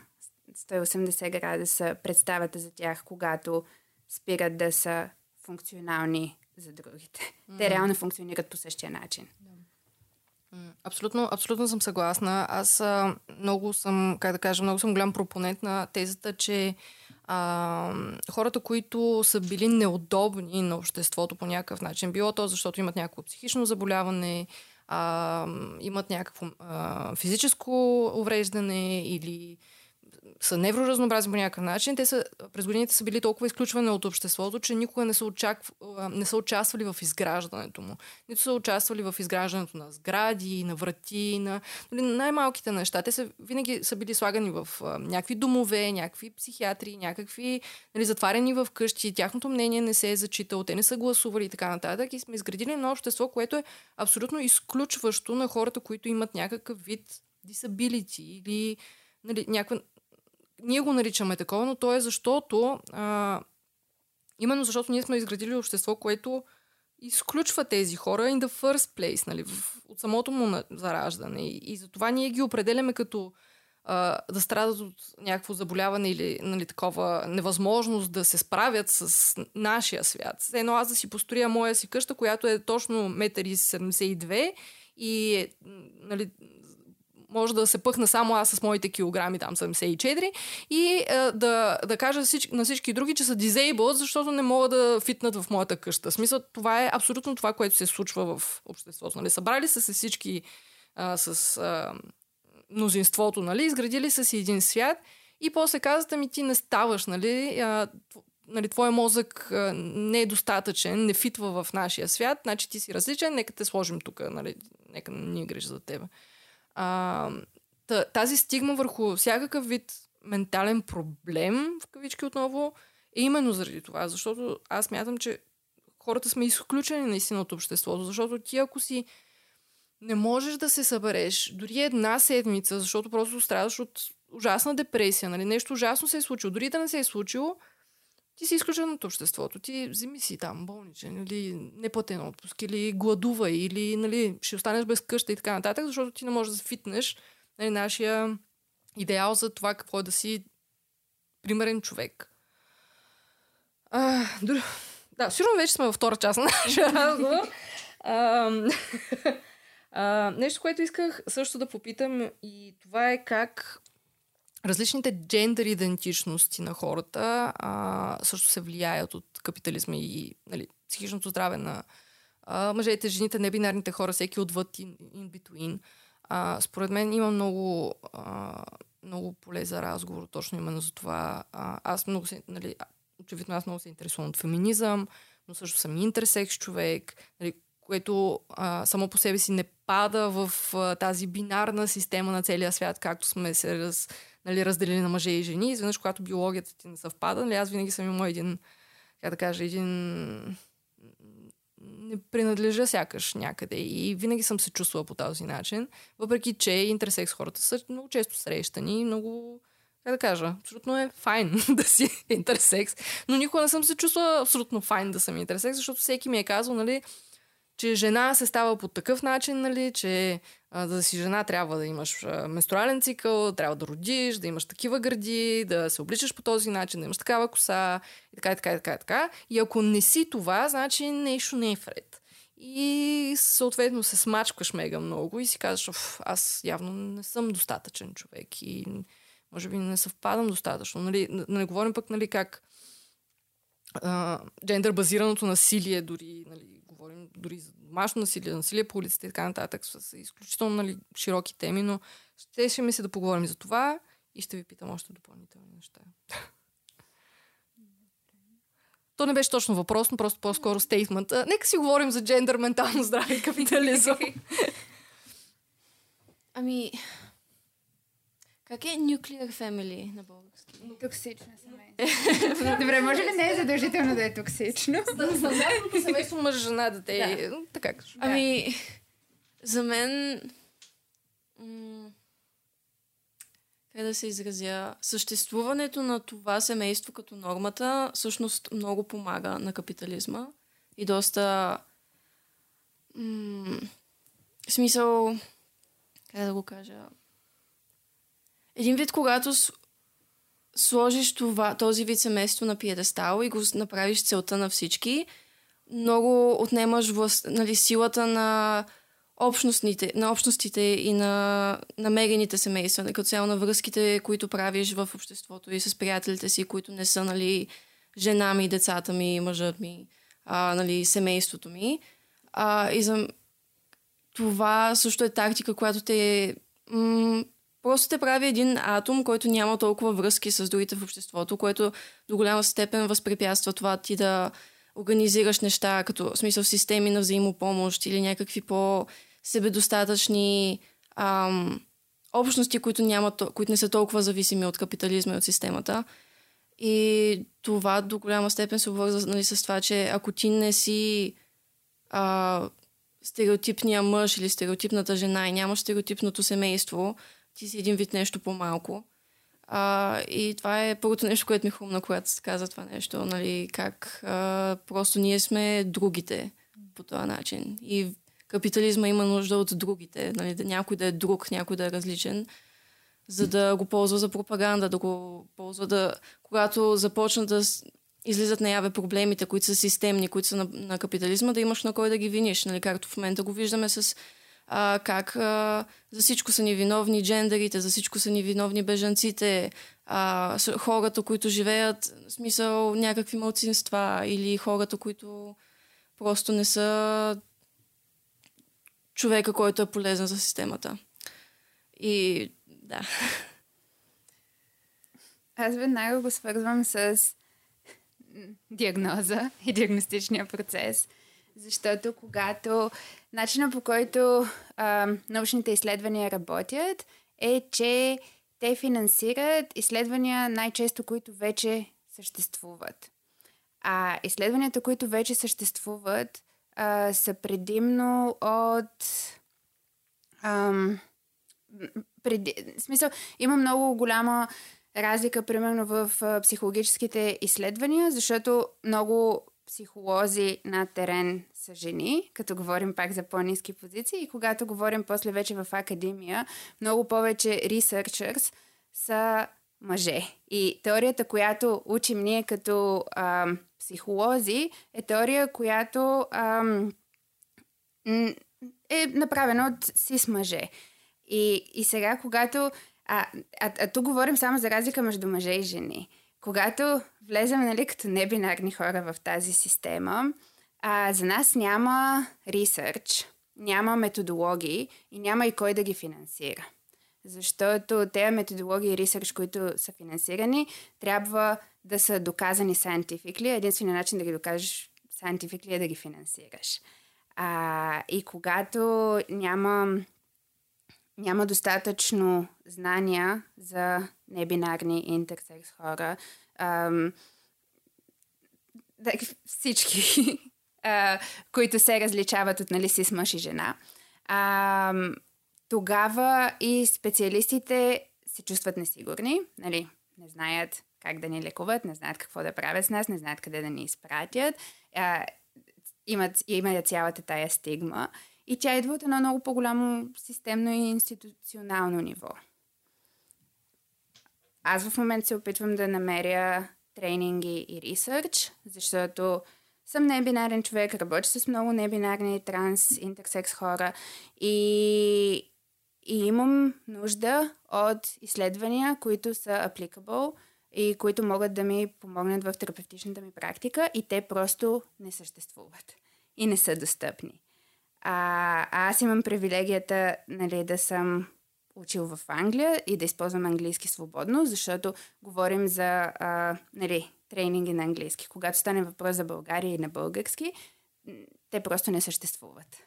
сто и осемдесет градуса представата за тях, когато спират да са функционални за другите. Mm-hmm. Те реално функционират по същия начин. Абсолютно, абсолютно съм съгласна. Аз а, много съм, как да кажа, много съм голям пропонент на тезата, че А, хората, които са били неудобни на обществото по някакъв начин. Било то, защото имат някакво психично заболяване, а, имат някакво а, физическо увреждане или са невроразнообразни по някакъв начин. Те са, през годините са били толкова изключвани от обществото, че никога не са, очакв... не са участвали в изграждането му. Нито са участвали в изграждането на сгради, на врати, на най-малките неща. Те са, винаги са били слагани в а, някакви домове, някакви психиатри, някакви нали, затварени в къщи. Тяхното мнение не се е зачитало, те не са гласували и така нататък. И сме изградили едно общество, което е абсолютно изключващо на хората, които имат някакъв вид disability или нали, някаква... Ние го наричаме такова, но то е защото а, именно защото ние сме изградили общество, което изключва тези хора in the first place, нали, в, от самото му зараждане. И, и затова ние ги определяме като а, да страдат от някакво заболяване или нали, такова невъзможност да се справят с нашия свят. Едно аз да си построя моя си къща, която е точно едно седемдесет и две и нали... може да се пъхна само аз с моите килограми, там седемдесет и четири, и а, да, да кажа всич, на всички други, че са disabled, защото не могат да фитнат в моята къща. В смисъл, това е абсолютно това, което се случва в обществото. Нали? Събрали са се всички а, с а, мнозинството, нали? Изградили са си един свят и после казват, ами ти не ставаш, нали? А, нали, твой мозък а, не е достатъчен, не фитва в нашия свят, значи ти си различен, нека те сложим тук, нали? Нека не грижа за теб. А, тази стигма върху всякакъв вид ментален проблем, в кавички отново, е именно заради това. Защото аз мятам, че хората сме изключени наистина от обществото. Защото ти, ако си не можеш да се събереш дори една седмица, защото просто страдаш от ужасна депресия, нали? Нещо ужасно се е случило, дори да не се е случило, ти си изключен от обществото. Ти вземи си там болничен или неплатен отпуск, или гладува, или нали, ще останеш без къща и така нататък, защото ти не можеш да фитнеш нали, нашия идеал за това какво е да си примерен човек. А, дори... Да, сигурно вече сме във втора част на нашия разговор. Нещо, което исках също да попитам и това е как различните джендър идентичности на хората а, също се влияят от капитализма и нали, психичното здраве на а, мъжете, жените, небинарните хора, всеки отвъд in, in between. А, според мен има много, а, много поле за разговор, точно именно за това. А, аз много се, нали, очевидно аз много се интересувам от феминизъм, но също съм интерсекс човек, нали, което а, само по себе си не пада в а, тази бинарна система на целия свят, както сме се раз... Нали, разделили на мъже и жени. Изведнъж, когато биологията ти не съвпада, нали, аз винаги съм имал един, как да кажа, един... не принадлежа сякаш някъде. И винаги съм се чувствала по този начин. Въпреки, че интерсекс хората са много често срещани и много, как да кажа, абсолютно е файн да си интерсекс. Но никога не съм се чувствала абсолютно файн да съм интерсекс, защото всеки ми е казал, нали, че жена се става по такъв начин, нали, че а, да си жена трябва да имаш а, менструален цикъл, трябва да родиш, да имаш такива гърди, да се обличаш по този начин, да имаш такава коса и така, и така, и така, и така. И ако не си това, значи нещо не е вред. И съответно се смачкаш мега много и си казваш, аз явно не съм достатъчен човек и може би не съвпадам достатъчно. Нали, не, не говорим пък, нали, как а, джендър-базираното насилие, дори, нали, говорим дори за домашно насилие, насилие по улиците и така нататък, са изключително, нали, широки теми, но ще, ще мисля да поговорим за това и ще ви питам още допълнителни неща. То не беше точно въпрос, но просто по-скоро стейтмент. А, нека си говорим за джендър, ментално здраве и капитализъм. Ами... Как е nuclear family на български? Токсична семейство. Добре, може ли не е задължително да е токсично? Стандартното семейство мъж, жена, дете. Така. Ами, за мен... Как да се изразя? Съществуването на това семейство като нормата всъщност много помага на капитализма. И доста... М- смисъл... Как да го кажа... Един вид, когато сложиш това, този вид семейство на пиедестал и го направиш целта на всички, много отнемаш власт, нали, силата на общностите, на общностите и на намерените семейства, на като цяло на връзките, които правиш в обществото и с приятелите си, които не са, нали, жена ми, децата ми, мъжът ми, а, нали, семейството ми. А, и за... Това също е тактика, която те... М- Просто те прави един атом, който няма толкова връзки с другите в обществото, което до голяма степен възпрепятства това ти да организираш неща, като в смисъл системи на взаимопомощ или някакви по-себедостатъчни ам, общности, които, нямат, които не са толкова зависими от капитализма и от системата. И това до голяма степен се обвързва, нали, с това, че ако ти не си... А, стереотипния мъж или стереотипната жена и нямаш стереотипното семейство, ти си един вид нещо по-малко. А, и това е първото нещо, което ми хрумна, когато се каза това нещо. Нали, как а, просто ние сме другите по този начин. И капитализма има нужда от другите. Нали, да някой да е друг, някой да е различен, за да го ползва за пропаганда, да го ползва да... Когато започна да излизат наяве проблемите, които са системни, които са на, на капитализма, да имаш на кой да ги виниш. Нали, както в момента го виждаме с... А, как а, за всичко са ни виновни джендерите, за всичко са ни виновни бежанците, а, хората, които живеят, в смисъл някакви малцинства или хората, които просто не са човека, който е полезен за системата. И да. Аз веднага го свързвам с диагноза и диагностичния процес. Защото когато начинът, по който а, научните изследвания работят, е, че те финансират изследвания най-често, които вече съществуват. А изследванията, които вече съществуват, а, са предимно от... Ам, преди... В смисъл, има много голяма разлика, примерно, в а, психологическите изследвания, защото много... психолози на терен са жени, като говорим пак за по-низки позиции и когато говорим после вече в академия, много повече researchers са мъже. И теорията, която учим ние като а, психолози, е теория, която а, е направена от сис мъже. И, и сега, когато... А, а, а тук говорим само за разлика между мъже и жени. Когато влезем, нали, като небинарни хора в тази система, а, за нас няма ресърч, няма методологии и няма и кой да ги финансира. Защото тези методологии и ресърч, които са финансирани, трябва да са доказани scientifically. Единственият начин да ги докажеш scientifically е да ги финансираш. А, и когато няма, няма достатъчно знания за небинарни и интерсекс хора. Ам, да, всички, а, които се различават от, нали, си с мъж и жена. Ам, тогава и специалистите се чувстват несигурни. Нали, не знаят как да ни лекуват, не знаят какво да правят с нас, не знаят къде да ни изпратят. А, има, има цялата тая стигма. И тя идва от едно много по-голямо системно и институционално ниво. Аз в момента се опитвам да намеря тренинги и ресърч, защото съм небинарен човек, работя с много небинарни, транс, интерсекс хора и, и имам нужда от изследвания, които са applicable и които могат да ми помогнат в терапевтичната ми практика, и те просто не съществуват и не са достъпни. А, а аз имам привилегията, нали, да съм учил в Англия и да използвам английски свободно, защото говорим за а, нали, тренинги на английски. Когато стане въпрос за България и на български, те просто не съществуват.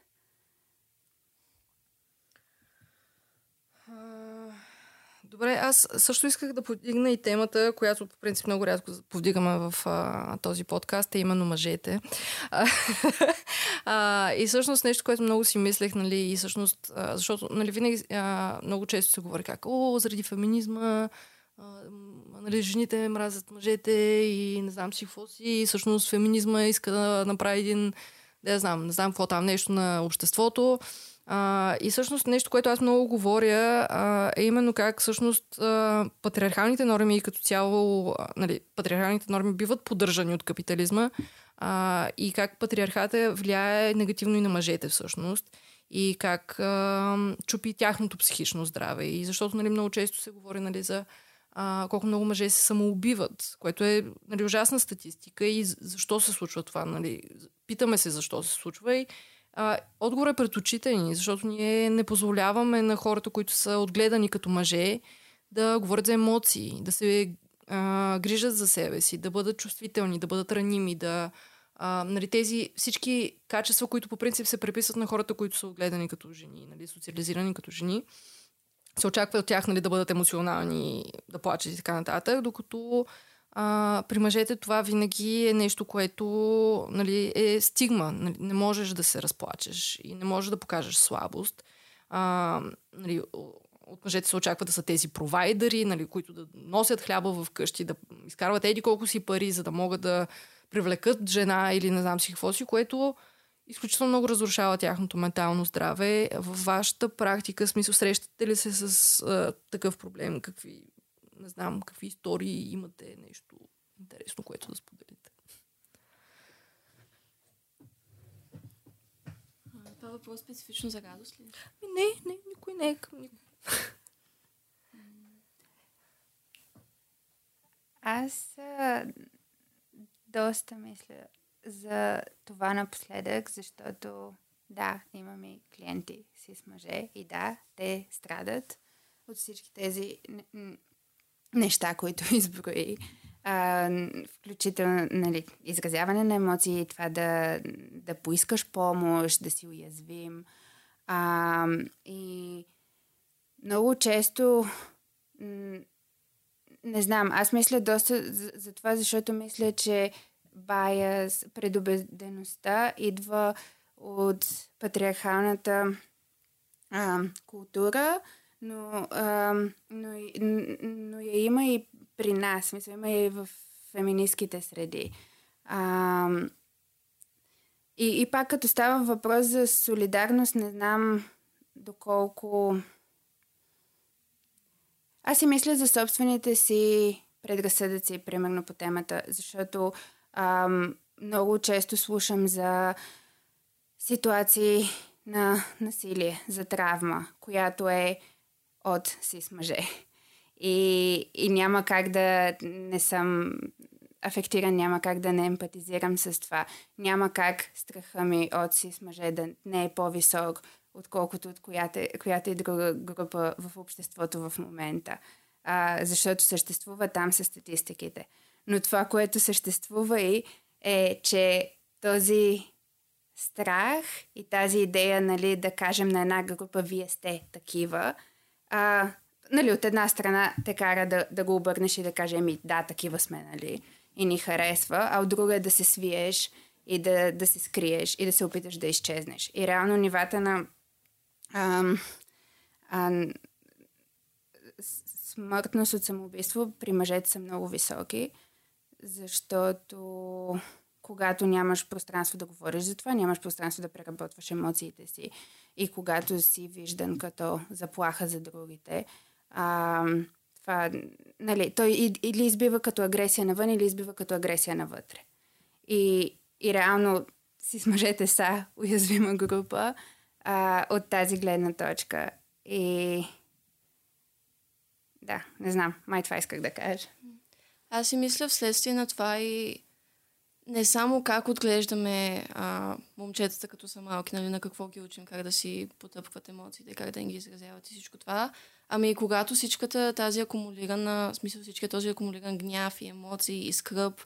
Добре, аз също исках да подигна и темата, която по принцип много рядко повдигаме в а, този подкаст, е именно мъжете. А, а, и всъщност нещо, което много си мислех, нали, и всъщност, а, защото нали, винаги а, много често се говори как, о, заради феминизма, а, нали, жените мразят мъжете и не знам си какво си, и всъщност феминизма иска да направи един, да я знам, не знам какво там, нещо на обществото. Uh, и всъщност нещо, което аз много говоря, uh, е именно как всъщност uh, патриархалните норми като цяло, uh, нали, патриархалните норми биват поддържани от капитализма, uh, и как патриархата влияе негативно и на мъжете всъщност, и как uh, чупи тяхното психично здраве. И защото нали, много често се говори нали, за uh, колко много мъже се самоубиват, което е нали, ужасна статистика, и защо се случва това. Нали? Питаме се защо се случва и отговор е пред очите ни, защото ние не позволяваме на хората, които са отгледани като мъже, да говорят за емоции, да се а, грижат за себе си, да бъдат чувствителни, да бъдат раними, да а, нали, тези всички качества, които по принцип се приписват на хората, които са отгледани като жени, нали, социализирани като жени, се очаква от тях нали, да бъдат емоционални, да плачат и така нататък, докато А, при мъжете това винаги е нещо, което нали, е стигма. Нали, не можеш да се разплачеш и не можеш да покажеш слабост. А, нали, от мъжете се очаква да са тези провайдери, нали, които да носят хляба в къщи, да изкарват еди колко си пари, за да могат да привлекат жена или не знам си какво си, което изключително много разрушава тяхното ментално здраве. Във вашата практика, смисъл, срещате ли се с а, такъв проблем? Какви... Не знам какви истории имате, нещо интересно, което да споделите. Това въпрос специфично за Радост ли? Не, не, никой не е към никой. Аз а, доста мисля за това напоследък, защото да, имам и клиенти си с мъже и да, те страдат от всички тези... неща, които изброи. А, включително нали, изразяване на емоции, това да, да поискаш помощ, да си уязвим. А, и много често не знам, аз мисля доста за, за това, защото мисля, че bias, предубедеността идва от патриархалната а, култура, но, а, но, но я има и при нас, мисля, има и в феминистките среди. А, и, и пак като става въпрос за солидарност, не знам доколко... Аз си мисля за собствените си предразсъдъци, примерно по темата, защото а, много често слушам за ситуации на насилие, за травма, която е от сис мъже. И, и няма как да не съм афектиран, няма как да не емпатизирам с това. Няма как страха ми от сис мъже да не е по-висок, отколкото от която, която и друга група в обществото в момента. А, защото съществува там със статистиките. Но това, което съществува и е, че този страх и тази идея, нали, да кажем на една група, вие сте такива, а, нали, от една страна те кара да, да го обърнеш и да каже, еми да, такива сме, нали, и ни харесва, а от друга е да се свиеш и да, да се скриеш и да се опиташ да изчезнеш. И реално нивата на ам, ам, смъртност от самоубийство при мъжете са много високи, защото когато нямаш пространство да говориш за това, нямаш пространство да преработваш емоциите си и когато си виждан като заплаха за другите, а, това, нали, той или избива като агресия навън, или избива като агресия навътре. И, и реално си с мъжете са уязвима група а, от тази гледна точка. И да, не знам, май това исках да кажа. Аз си мисля вследствие на това и не само как отглеждаме а, момчетата като са малки, нали, на какво ги учим, как да си потъпкват емоциите, как да ги изразяват и всичко това, ами и когато всичката тази акумулирана, в смисъл всичката този акумулиран гняв и емоции и скръб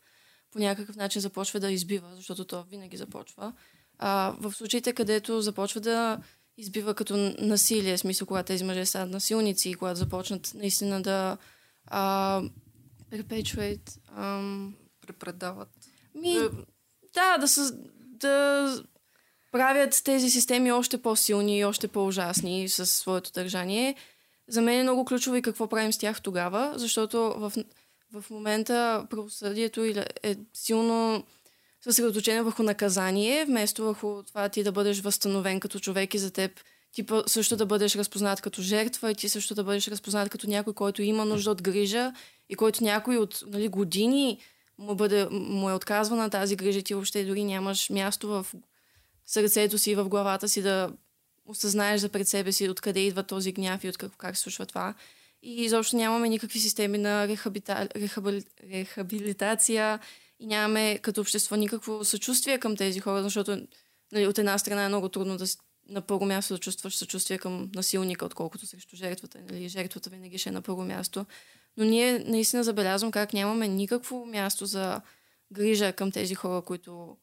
по някакъв начин започва да избива, защото то винаги започва. А, в случаите, където започва да избива като насилие, в смисъл, когато тези мъже станат насилници и когато започнат наистина да а, perpetuate, ам, препредават. Ми, да, да, съ, да правят тези системи още по-силни и още по-ужасни със своето държание. За мен е много ключово и какво правим с тях тогава, защото в, в момента правосъдието е силно съсредоточено върху наказание, вместо върху това ти да бъдеш възстановен като човек и за теб ти също да бъдеш разпознат като жертва и ти също да бъдеш разпознат като някой, който има нужда от грижа и който някой от, нали, години му, бъде, му е отказвана тази грижа, ти въобще дори нямаш място в сърцето си и в главата си да осъзнаеш за пред себе си откъде идва този гняв и от как, как се случва това. И изобщо нямаме никакви системи на рехабита... рехабили... рехабилитация и нямаме като общество никакво съчувствие към тези хора, защото, нали, от една страна е много трудно да на първо място да чувстваш съчувствие към насилника, отколкото срещу жертвата. Нали? Жертвата винаги ще е на първо място. Но ние наистина забелязвам как нямаме никакво място за грижа към тези хора, които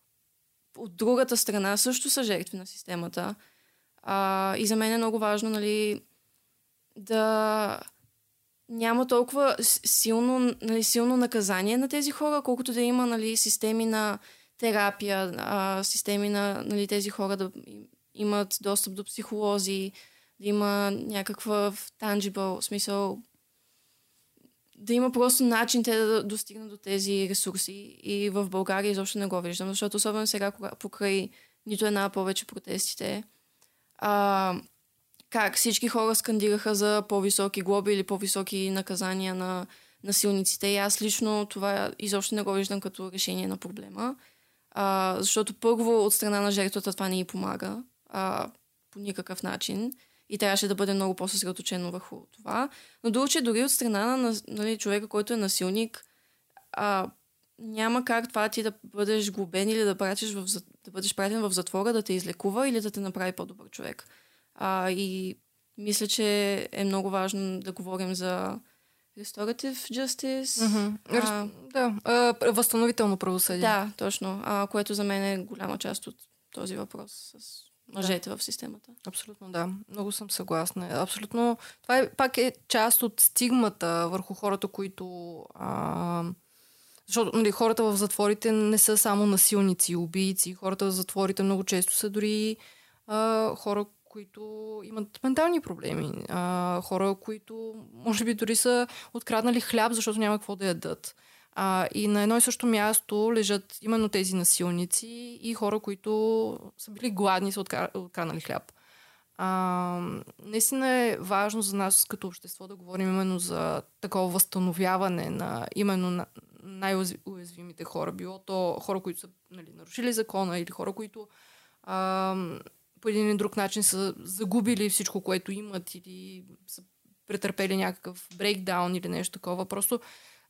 от другата страна също са жертви на системата. А, и за мен е много важно, нали, да няма толкова силно, нали, силно наказание на тези хора, колкото да има, нали, системи на терапия, а, системи на, нали, тези хора да имат достъп до психолози, да има някаква tangible, смисъл, да има просто начин те да достигнат до тези ресурси. И в България изобщо не го виждам, защото особено сега покрай нито една повече протестите, а, как всички хора скандираха за по-високи глоби или по-високи наказания на насилниците. И аз лично това изобщо не го виждам като решение на проблема. А, защото първо от страна на жертвата това не ѝ помага а, по никакъв начин и трябваше да бъде много по-съсредоточено върху това. Но друго, че дори от страна на, нали, човека, който е насилник, а, няма как това ти да бъдеш глобен или да, в, да бъдеш пратен в затвора, да те излекува или да те направи по-добър човек. А, и мисля, че е много важно да говорим за restorative justice. Mm-hmm. А, да, а, възстановително правосъдие. Да, точно. А, което за мен е голяма част от този въпрос с мъжете да. В системата. Абсолютно, да. Много съм съгласна. Абсолютно. Това е, пак е част от стигмата върху хората, които... А... Защото, нали, хората в затворите не са само насилници, убийци. Хората в затворите много често са дори а, хора, които имат ментални проблеми. А, хора, които може би дори са откраднали хляб, защото няма какво да ядат. А, и на едно и също място лежат именно тези насилници и хора, които са били гладни и са откраднали хляб. А, наистина е важно за нас като общество да говорим именно за такова възстановяване на именно на най-уязвимите хора. Било то хора, които са, нали, нарушили закона или хора, които... А, по един или друг начин са загубили всичко, което имат или са претърпели някакъв брейкдаун или нещо такова. Просто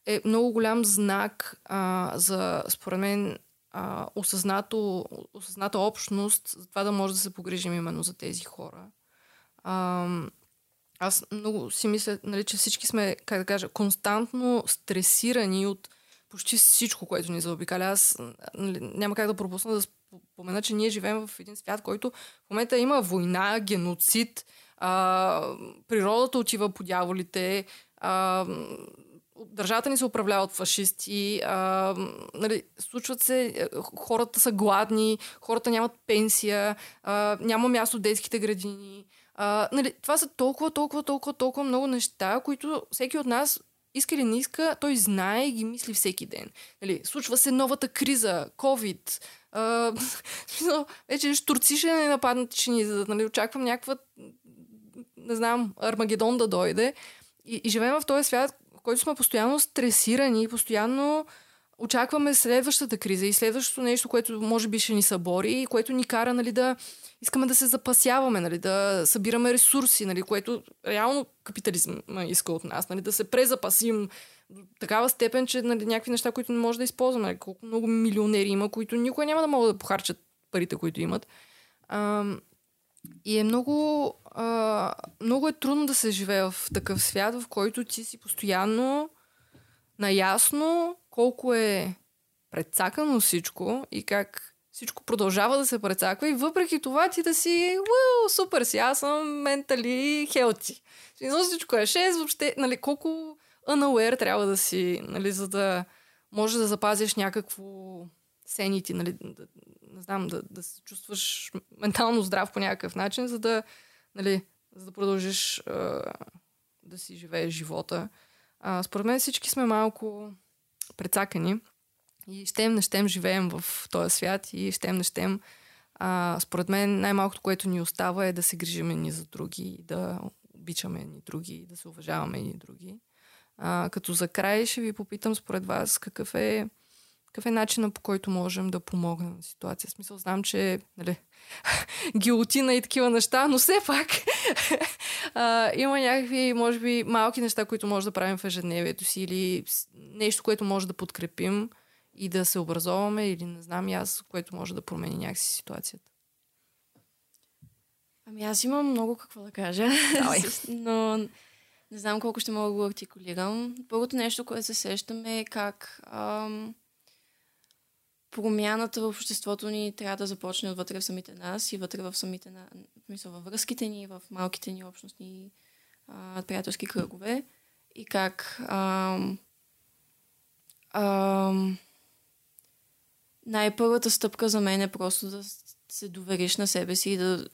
е много голям знак а, за, според мен, а, осъзнато, осъзната общност, за това да може да се погрижим именно за тези хора. А, аз много си мисля, нали, че всички сме, как да кажа, константно стресирани от почти всичко, което ни заобикаля. Аз, нали, няма как да пропусна да спомена, че ние живеем в един свят, който в момента има война, геноцид, а, природата отива по дяволите, а, държавата ни се управлява от фашисти, а, нали, случват се, хората са гладни, хората нямат пенсия, а, няма място в детските градини. А, нали, това са толкова, толкова, толкова, толкова много неща, които всеки от нас иска или не иска, той знае и ги мисли всеки ден. Нали, случва се новата криза, COVID, а, вече штурци ще не нападнат, че ни задат. Нали, очаквам някаква, не знам, Армагедон да дойде. И, и живеем в този свят, в който сме постоянно стресирани и постоянно очакваме следващата криза и следващото нещо, което може би ще ни събори и което ни кара, нали, да искаме да се запасяваме, нали, да събираме ресурси, нали, което реално капитализъм иска от нас, нали, да се презапасим до такава степен, че, нали, някакви неща, които не може да използваме. Нали, колко много милионери има, които никога няма да могат да похарчат парите, които имат. А, и е много, а, много е трудно да се живее в такъв свят, в който ти си постоянно наясно колко е прецакано всичко и как всичко продължава да се прецаква и въпреки това ти да си уау, супер си, аз съм ментали хелти. Всичко е шест, въобще, нали, колко unaware трябва да си, нали, за да може да запазиш някакво sanity, нали, да, не знам, да, да се чувстваш ментално здрав по някакъв начин, за да, нали, за да продължиш да си живееш живота. А, според мен всички сме малко прецакани и щем не щем живеем в този свят и щем не щем. А, според мен най-малкото, което ни остава е да се грижим едни за други, да обичаме едни други, да се уважаваме едни други. А, като за край ще ви попитам според вас какъв е, какъв е начинът, по който можем да помогнем на ситуация. В смисъл, знам, че, нали, гилотина и такива неща, но все пак а, има някакви, може би, малки неща, които може да правим в ежедневието си или нещо, което може да подкрепим и да се образоваме или не знам и аз, което може да промени някакси ситуацията. Ами аз имам много какво да кажа, но не знам колко ще мога да го артикулирам. Първото нещо, което се сещаме е как ам... промяната в обществото ни трябва да започне отвътре в самите нас и вътре в самите на... мисъл, във връзките ни, в малките ни общностни а, приятелски кръгове и как ам... Ам... най-първата стъпка за мен е просто да се довериш на себе си и да,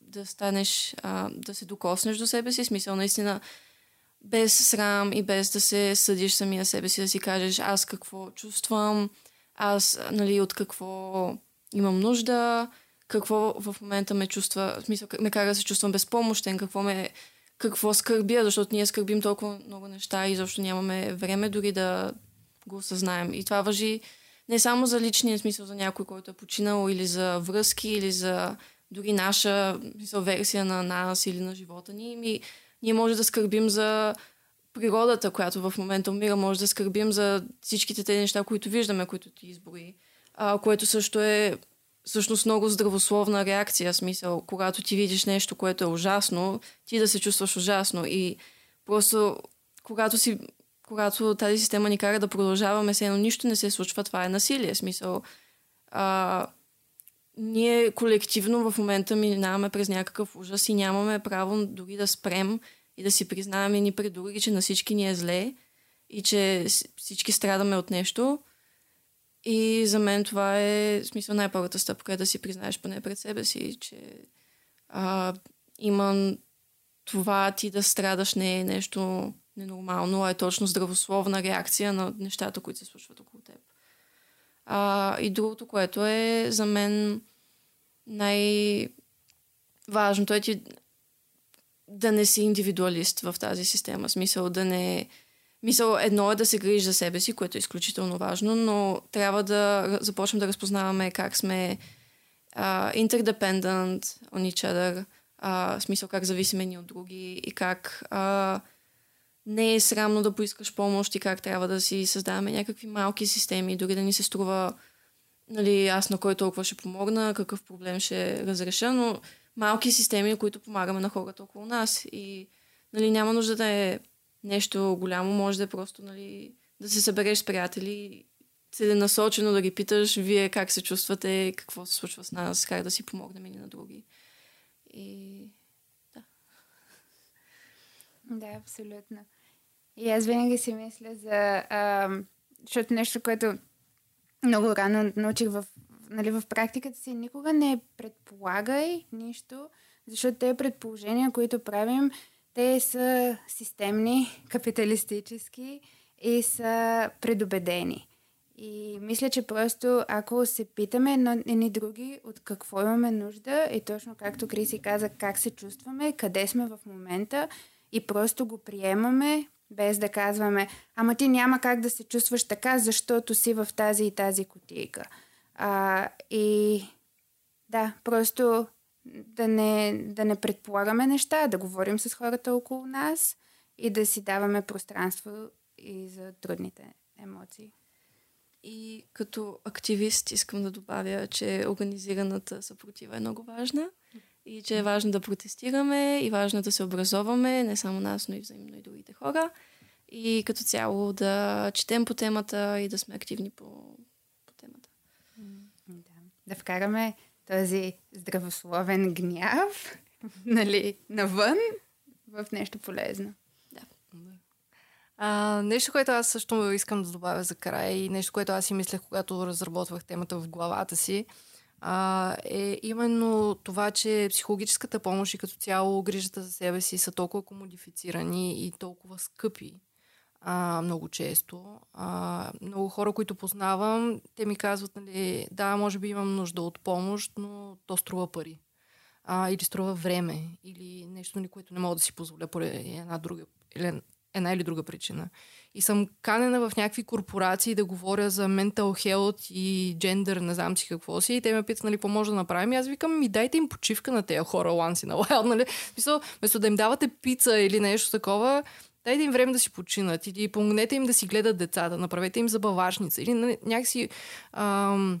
да станеш, а, да се докоснеш до себе си. Смисъл, наистина, без срам и без да се съдиш самия себе си, да си кажеш аз какво чувствам, аз, нали, от какво имам нужда, какво в момента ме чувства, смисъл, ме кара да се чувствам безпомощен, какво ме, какво скърбя, защото ние скърбим толкова много неща и защото нямаме време дори да го осъзнаем. И това важи не само за личния смисъл, за някой, който е починал, или за връзки, или за дори наша, смисъл, версия на нас или на живота ни. Ми, ние може да скърбим за природата, която в момента умира, може да скърбим за всичките тези неща, които виждаме, които ти изброи, а, което също е всъщност много здравословна реакция, смисъл, когато ти видиш нещо, което е ужасно, ти да се чувстваш ужасно и просто когато си когато тази система ни кара да продължаваме се, но нищо не се случва, това е насилие. Смисъл, а, ние колективно в момента минаваме през някакъв ужас и нямаме право дори да спрем и да си признаваме ни пред други, че на всички ни е зле и че всички страдаме от нещо. И за мен това е, смисъл, най-първата стъпка е да си признаеш поне пред себе си, че а, има това ти да страдаш не е нещо ненормално, а е точно здравословна реакция на нещата, които се случват около теб. А, и другото, което е за мен най-важното е ти да не си индивидуалист в тази система. Смисъл, да не... Мисъл, едно е да се грижиш за себе си, което е изключително важно, но трябва да започнем да разпознаваме как сме uh, interdependent on each other, uh, смисъл, как зависиме ни от други и как uh, не е срамно да поискаш помощ и как трябва да си създаваме някакви малки системи, дори да ни се струва, нали, аз на кой толкова ще помогна, какъв проблем ще разреша, но малки системи, които помагаме на хората около нас. И, нали, няма нужда да е нещо голямо, може да е просто, нали, да се събереш с приятели, целенасочено да ги питаш вие как се чувствате, какво се случва с нас, как да си помогнем или на други. И да. Да, абсолютно. И аз винаги си мисля за... А, защото нещо, което много рано научих в Нали, в практиката си, никога не предполагай нищо, защото те предположения, които правим, Те са системни, капиталистически и са предубедени. И мисля, че просто ако се питаме едни други от какво имаме нужда и точно както Криси каза, как се чувстваме, къде сме в момента и просто го приемаме, без да казваме, ама ти няма как да се чувстваш така, защото си в тази и тази кутийка. А, и да, просто да не, да не предполагаме неща, да говорим с хората около нас и да си даваме пространство и за трудните емоции. И като активист искам да добавя, че организираната съпротива е много важна и че е важно да протестираме и важно да се образоваме, не само нас, но и взаимно и другите хора. И като цяло да четем по темата и да сме активни по, по темата. Да. Да вкараме този здравословен гняв, нали, навън в нещо полезно. Да. А, нещо, което аз също искам да добавя за край и нещо, което аз си мислех, когато разработвах темата в главата си, а, е именно това, че психологическата помощ и като цяло грижата за себе си са толкова комодифицирани и толкова скъпи а, много често. А, много хора, които познавам, те ми казват, нали, да, може би имам нужда от помощ, но то струва пари. А, или струва време, или нещо, което не мога да си позволя по една друга или една или друга причина. И съм канена в някакви корпорации да говоря за mental health и gender, не знам си какво си. И те ме питат, нали, какво може да направим. И аз викам, ми дайте им почивка на тези хора, once in a while, нали. Мисля, вместо да им давате пица или нещо такова, дайте им време да си починат. Или помогнете им да си гледат децата, направете им забавашница. Или нали, някакси ам,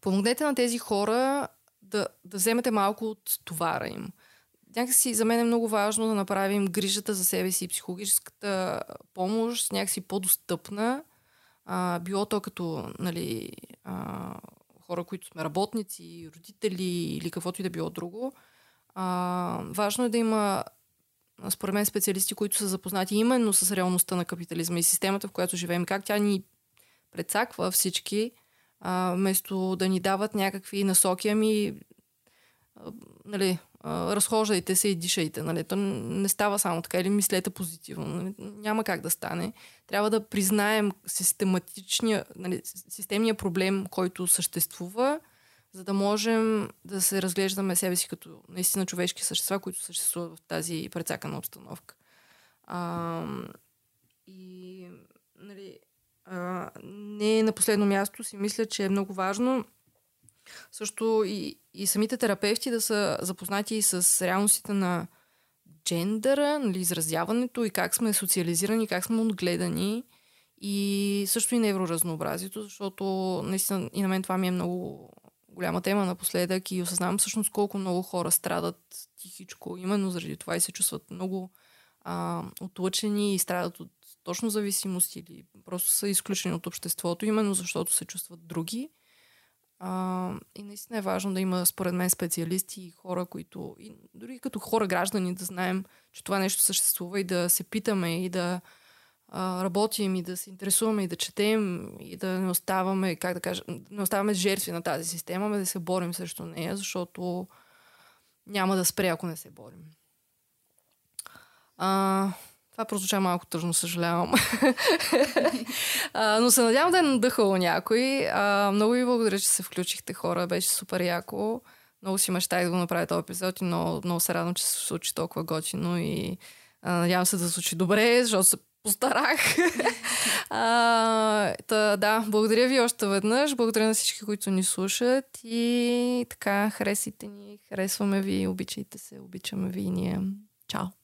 помогнете на тези хора да, да вземете малко от товара им. Някакси за мен е много важно да направим грижата за себе си и психологическата помощ някакси по-достъпна. А, било то като нали, а, хора, които сме работници, родители или каквото и да било друго. А, важно е да има според мен специалисти, които са запознати именно с реалността на капитализма и системата, в която живеем. Как тя ни прецаква всички, а, вместо да ни дават някакви насоки, ами нали, разхождайте се и дишайте. Нали. То не става само така или мислете позитивно. Нали. Няма как да стане. Трябва да признаем систематичния, нали, системния проблем, който съществува, за да можем да се разглеждаме себе си като наистина човешки същества, които съществуват в тази прецакана обстановка. А, и нали, а, не на последно място си мисля, че е много важно също и, и самите терапевти да са запознати с реалностите на джендъра, нали, изразяването и как сме социализирани, как сме отгледани и също и невроразнообразието, защото наистина и на мен това ми е много голяма тема напоследък и осъзнавам всъщност колко много хора страдат тихичко, именно заради това и се чувстват много а, отлъчени и страдат от точно зависимост или просто са изключени от обществото, именно защото се чувстват други. Uh, и наистина е важно да има, според мен, специалисти и хора, които, и дори като хора граждани, да знаем, че това нещо съществува и да се питаме и да uh, работим и да се интересуваме и да четем и да не оставаме, как да кажа, не оставаме жертви на тази система, ме да се борим срещу нея, защото няма да спре, ако не се борим. Uh, Това прозвуча малко тъжно, съжалявам. а, но се надявам да е надъхало някой. А, много ви благодаря, че се включихте, хора. Беше супер яко. Много си мечтах да го направя този епизод и много, много се радвам, че се случи толкова готино и а, надявам се да се случи добре, защото се постарах. а, та, да, благодаря ви още веднъж. Благодаря на всички, които ни слушат. И така, харесайте ни, харесваме ви, обичайте се, обичаме ви и ние. Чао!